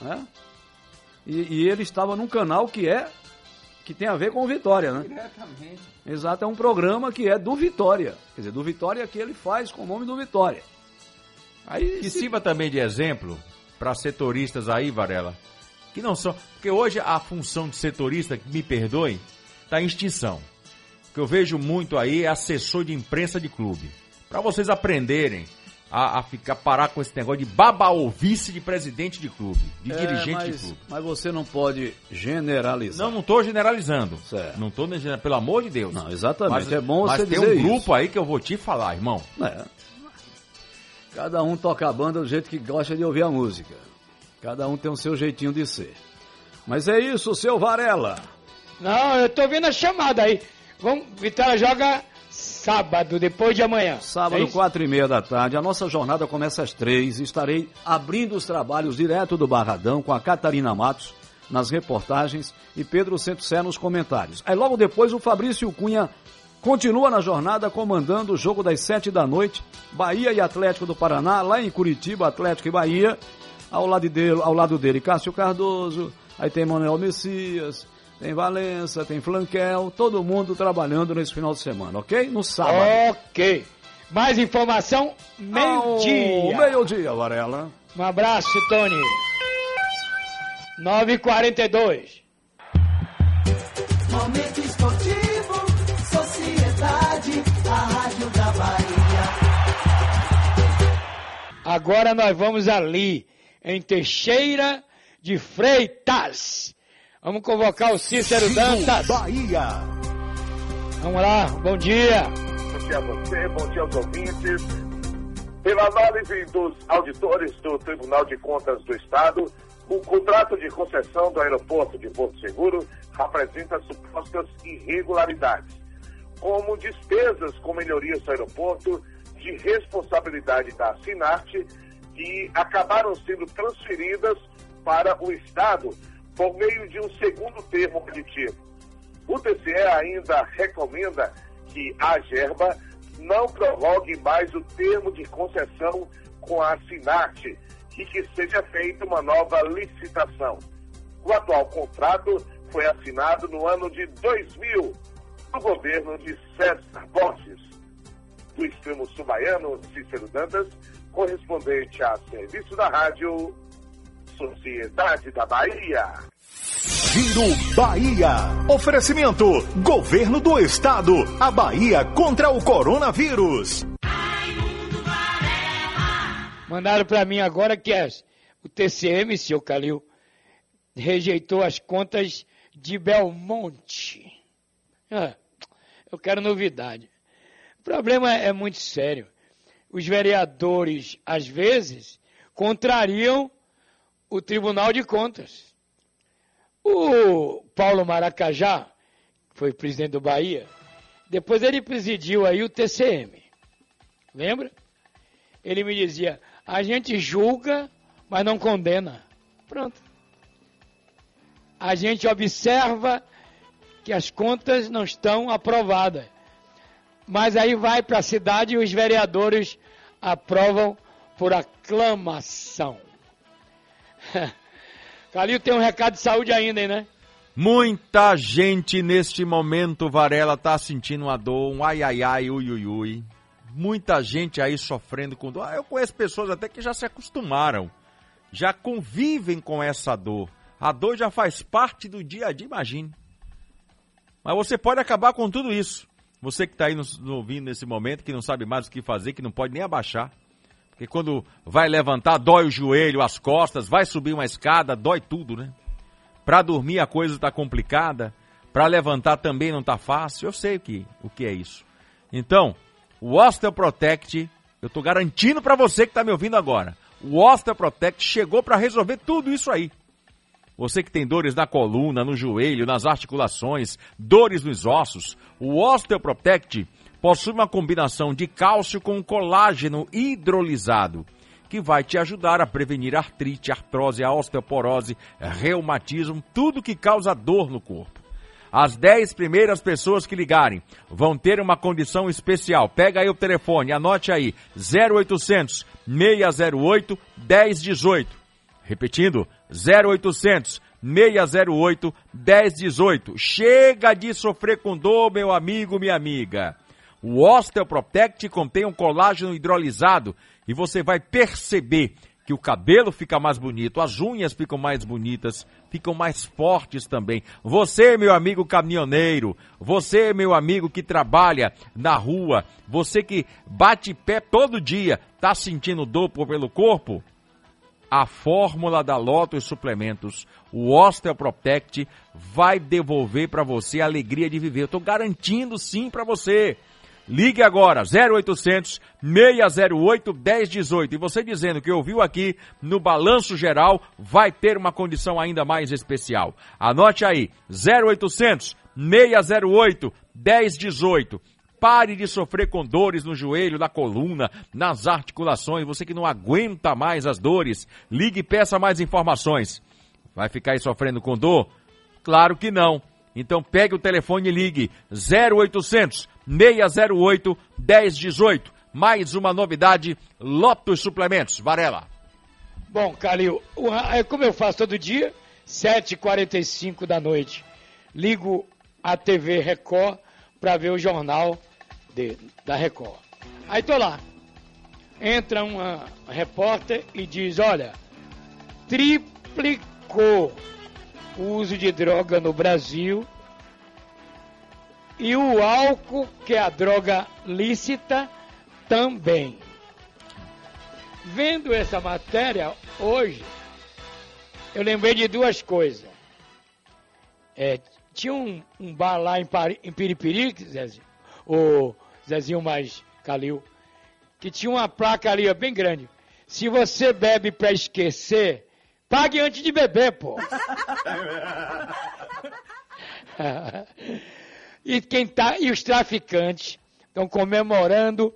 né? E, e ele estava num canal que é, que tem a ver com o Vitória, né? Diretamente. Exato, é um programa que é do Vitória, quer dizer, do Vitória que ele faz com o nome do Vitória. Aí que se... sirva também de exemplo para setoristas aí, Varela, que não são, porque hoje a função de setorista, me perdoem, está em extinção. O que eu vejo muito aí é assessor de imprensa de clube, para vocês aprenderem A, a ficar parar com esse negócio de baba-ouvice de presidente de clube, de é, dirigente mas, de clube. Mas você não pode generalizar. Não, não estou generalizando. Certo. Não estou generalizando, pelo amor de Deus. Não, exatamente. Mas é bom mas você dizer isso. Mas tem um grupo aí que eu vou te falar, irmão. É. Cada um toca a banda do jeito que gosta de ouvir a música. Cada um tem o seu jeitinho de ser. Mas é isso, seu Varela. Não, eu estou vendo a chamada aí. Vamos, Vitória joga... Sábado, depois de amanhã. Sábado, quatro e meia da tarde. A nossa jornada começa às três. Estarei abrindo os trabalhos direto do Barradão com a Catarina Matos nas reportagens e Pedro Sempsé nos comentários. Aí logo depois o Fabrício Cunha continua na jornada comandando o jogo das sete da noite. Bahia e Atlético do Paraná, lá em Curitiba, Atlético e Bahia. Ao lado dele, ao lado dele Cássio Cardoso. Aí tem Manuel Messias. Tem Valença, tem Flanquel, todo mundo trabalhando nesse final de semana, ok? No sábado. Ok. Mais informação, meio-dia. Oh, meio-dia, Varela. Um abraço, Tony. nove e quarenta e dois. Momento esportivo, Sociedade, a Rádio da Bahia. Agora nós vamos ali, em Teixeira de Freitas. Vamos convocar o Cícero Dantas. Bahia. Vamos lá, bom dia. Bom dia a você, bom dia aos ouvintes. Pela análise dos auditores do Tribunal de Contas do Estado, o contrato de concessão do aeroporto de Porto Seguro apresenta supostas irregularidades, como despesas com melhorias do aeroporto de responsabilidade da Sinarte, que acabaram sendo transferidas para o Estado, por meio de um segundo termo aditivo. O T C E ainda recomenda que a Gerba não prorrogue mais o termo de concessão com a Sinarte e que seja feita uma nova licitação. O atual contrato foi assinado no ano de dois mil, o governo de César Borges. Do extremo sul baiano, Cícero Dantas, correspondente a serviço da Rádio Sociedade da Bahia. Giro Bahia. Oferecimento: Governo do Estado. A Bahia contra o coronavírus. Mandaram para mim agora que as, o T C M, seu Calil, rejeitou as contas de Belmonte. Ah, eu quero novidade. O problema é muito sério. Os vereadores, às vezes, contrariam o Tribunal de Contas. O Paulo Maracajá, que foi presidente do Bahia, depois ele presidiu aí o T C M. Lembra? Ele me dizia: a gente julga, mas não condena. Pronto. A gente observa que as contas não estão aprovadas. Mas aí vai para a cidade e os vereadores aprovam por aclamação. Calil, tem um recado de saúde ainda, hein, né? Muita gente neste momento, Varela, está sentindo uma dor, um ai, ai, ai, ui, ui, ui. Muita gente aí sofrendo com dor. Eu conheço pessoas até que já se acostumaram, já convivem com essa dor. A dor já faz parte do dia a dia, imagine. Mas você pode acabar com tudo isso. Você que está aí nos ouvindo nesse momento, que não sabe mais o que fazer, que não pode nem abaixar. Porque quando vai levantar, dói o joelho, as costas, vai subir uma escada, dói tudo, né? Para dormir a coisa está complicada, para levantar também não está fácil. Eu sei o que, o que é isso. Então, o Osteoprotect, eu estou garantindo para você que está me ouvindo agora, o Osteoprotect chegou para resolver tudo isso aí. Você que tem dores na coluna, no joelho, nas articulações, dores nos ossos, o Osteoprotect possui uma combinação de cálcio com colágeno hidrolisado, que vai te ajudar a prevenir artrite, artrose, osteoporose, reumatismo, tudo que causa dor no corpo. As dez primeiras pessoas que ligarem vão ter uma condição especial. Pega aí o telefone, anote aí, zero oitocentos, seis zero oito, um zero um oito. Repetindo, zero oitocentos, seis zero oito, um zero um oito. Chega de sofrer com dor, meu amigo, minha amiga. O Osteoprotect contém um colágeno hidrolisado e você vai perceber que o cabelo fica mais bonito, as unhas ficam mais bonitas, ficam mais fortes também. Você, meu amigo caminhoneiro, você, meu amigo que trabalha na rua, você que bate pé todo dia, tá sentindo dor pelo corpo? A fórmula da Lotus Suplementos, o Osteoprotect, vai devolver para você a alegria de viver. Eu estou garantindo sim para você. Ligue agora, zero oitocentos, seis zero oito, um zero um oito. E você dizendo que ouviu aqui no Balanço Geral, vai ter uma condição ainda mais especial. Anote aí, zero oitocentos, seis zero oito, um zero um oito. Pare de sofrer com dores no joelho, na coluna, nas articulações. Você que não aguenta mais as dores, ligue e peça mais informações. Vai ficar aí sofrendo com dor? Claro que não. Então pegue o telefone e ligue zero oitocentos, seis zero oito, um zero um oito. Mais uma novidade, Lotus Suplementos. Varela. Bom, Calil, como eu faço todo dia, sete e quarenta e cinco da noite, ligo a T V Record para ver o jornal de, da Record. Aí tô lá. Entra uma repórter e diz: olha, triplicou o uso de droga no Brasil e o álcool, que é a droga lícita, também. Vendo essa matéria hoje, eu lembrei de duas coisas. É, tinha um, um bar lá em, Pari, em Piripiri, Zezinho, o Zezinho mais Calil, que tinha uma placa ali, ó, bem grande: se você bebe pra esquecer, pague antes de beber, pô. E, quem tá, e os traficantes estão comemorando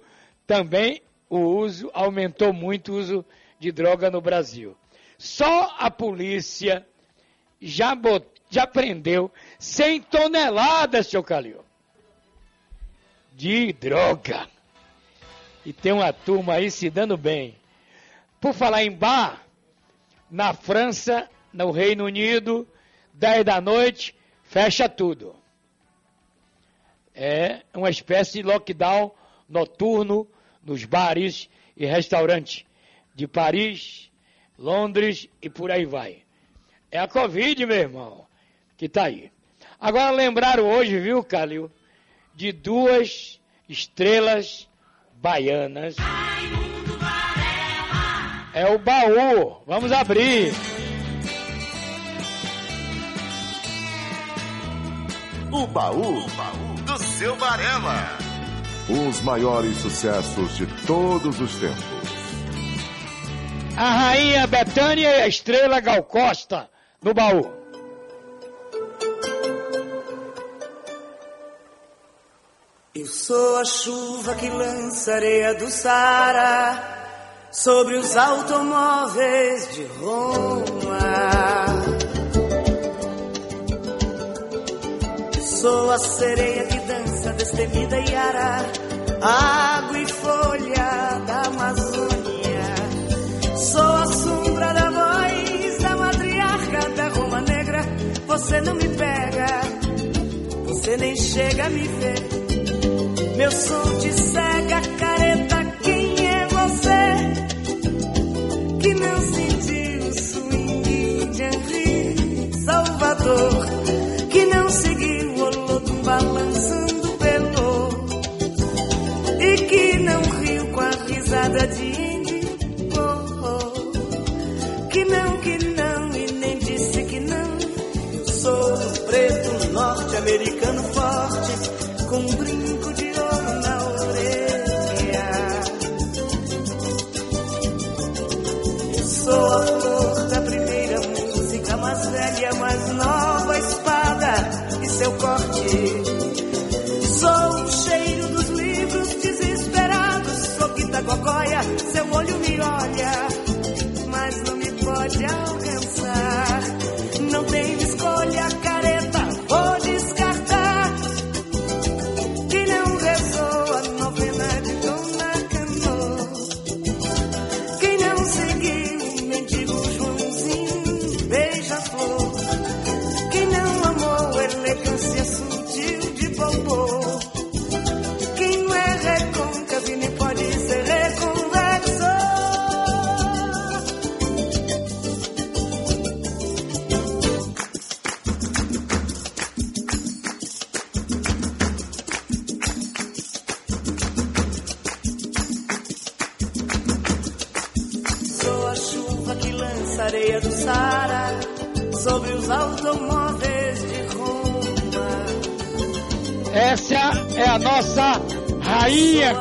também o uso, aumentou muito o uso de droga no Brasil. Só a polícia já, bot, já prendeu cem toneladas, seu Calil, de droga. E tem uma turma aí se dando bem. Por falar em bar, na França, no Reino Unido, dez da noite, fecha tudo. é uma espécie de lockdown noturno nos bares e restaurantes de Paris, Londres e por aí vai. É a Covid, meu irmão, que está aí. Agora lembraram hoje, viu, Calil, de duas estrelas baianas. É o baú. Vamos abrir. O baú, o baú do seu Varela. Os maiores sucessos de todos os tempos. A rainha Bethânia e a estrela Gal Costa no baú. Eu sou a chuva que lança areia do Saara sobre os automóveis de Roma. Sou a sereia que dança destemida e ara, água e folha da Amazônia. Sou a sombra da voz da matriarca da Roma Negra. Você não me pega, você nem chega a me ver. Meu som te cega, careta, quem é você? Que não sentiu o swing de Henri Salvador, que não seguiu balançando pelo e que não riu com a risada de índigo, oh, oh. Que não, que não e nem disse que não. Eu sou um preto norte-americano forte com um brinco de ouro na orelha. Eu sou a flor da primeira música, mais velha, mais nova espada e seu corte. Sou o cheiro dos livros desesperados, sou Guita Gogoia, seu olho me olha, mas não me pode alcançar. Não tenho escolha, careta, vou descartar. Que não rezou a novena de Dona Canoa, quem não seguiu o mendigo Joãozinho beija-flor, quem não amou a elegância sutil de Bobô.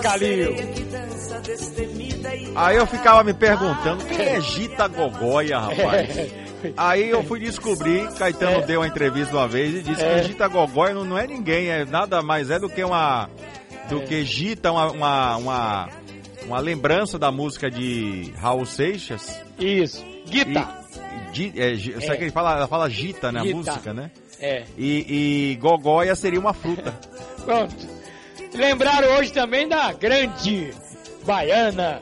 Calil. Aí eu ficava me perguntando, quem é Gita Gogoia, rapaz? É. Aí eu fui descobrir, Caetano é. deu uma entrevista uma vez e disse é. que Gita Gogoia não, não é ninguém, é nada mais é do que uma do é. que Gita, uma, uma, uma, uma lembrança da música de Raul Seixas. Isso, Gita. E, é, é. Só que ele fala, ela fala Gita, né? Gita. A música, né? É. E, e Gogoia seria uma fruta. Pronto. Lembraram hoje também da grande baiana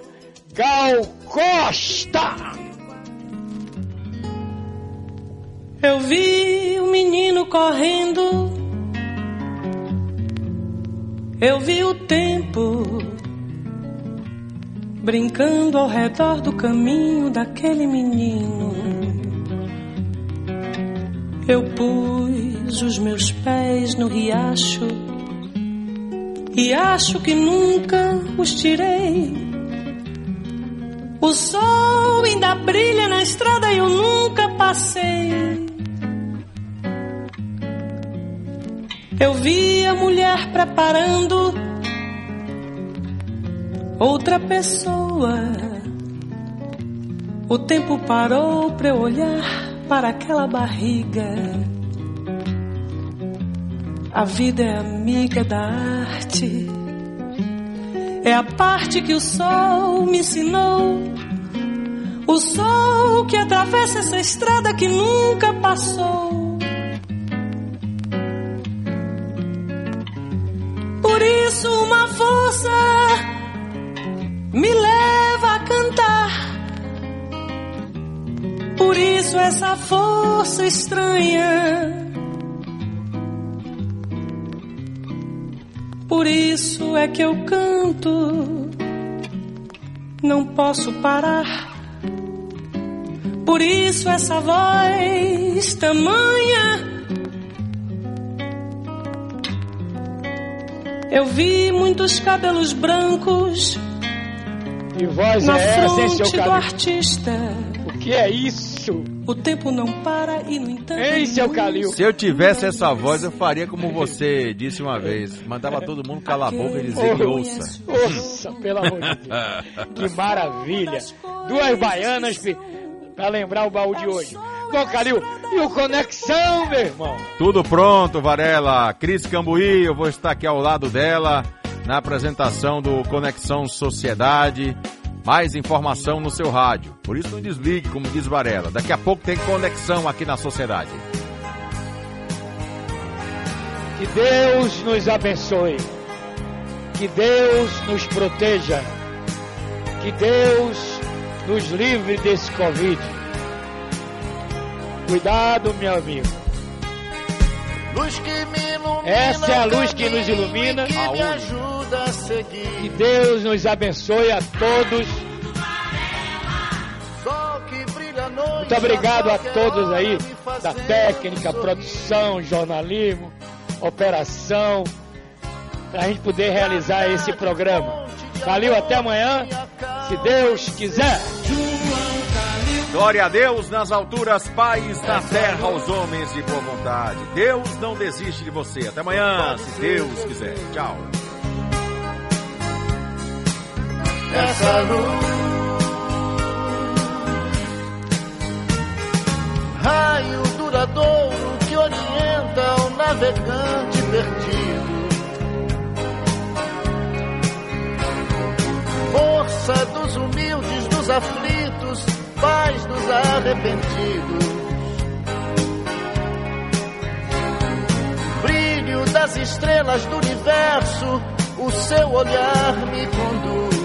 Gal Costa. Eu vi o menino correndo, eu vi o tempo brincando ao redor do caminho daquele menino. Eu pus os meus pés no riacho e acho que nunca os tirei. O sol ainda brilha na estrada e eu nunca passei. Eu vi a mulher preparando outra pessoa. O tempo parou pra eu olhar para aquela barriga. A vida é amiga da arte, é a parte que o sol me ensinou. O sol que atravessa essa estrada que nunca passou. Por isso uma força me leva a cantar. Por isso essa força estranha Por isso é que eu canto, não posso parar. Por isso essa voz tamanha. Eu vi muitos cabelos brancos e voz na é essa, fronte seu do artista. O que é isso? O tempo não para e no entanto... Ei, seu Calil! Se eu tivesse essa voz, eu faria como você disse uma vez. Mandava todo mundo calar a boca e dizer que ouça. Ouça, pelo amor de Deus. Que maravilha! Duas baianas para lembrar o baú de hoje. Bom, Calil, e o Conexão, meu irmão? Tudo pronto, Varela. Cris Cambuí, eu vou estar aqui ao lado dela na apresentação do Conexão Sociedade. Mais informação no seu rádio. Por isso não desligue, como diz Varela. Daqui a pouco tem Conexão aqui na Sociedade. Que Deus nos abençoe. Que Deus nos proteja. Que Deus nos livre desse Covid. Cuidado, meu amigo. Luz que me ilumina, essa é a luz que nos ilumina. Que, me ajuda a seguir. Que Deus nos abençoe a todos. Sol que brilha à noite. Muito obrigado a todos aí da técnica, produção, jornalismo, operação, para a gente poder realizar esse programa. Valeu, até amanhã, se Deus quiser. Glória a Deus nas alturas, paz na terra aos homens de boa vontade. Deus não desiste de você. Até amanhã, se Deus quiser. Tchau. Essa luz, raio duradouro que orienta o navegante perdido. Força dos humildes, dos aflitos, paz dos arrependidos, brilho das estrelas do universo, o seu olhar me conduz.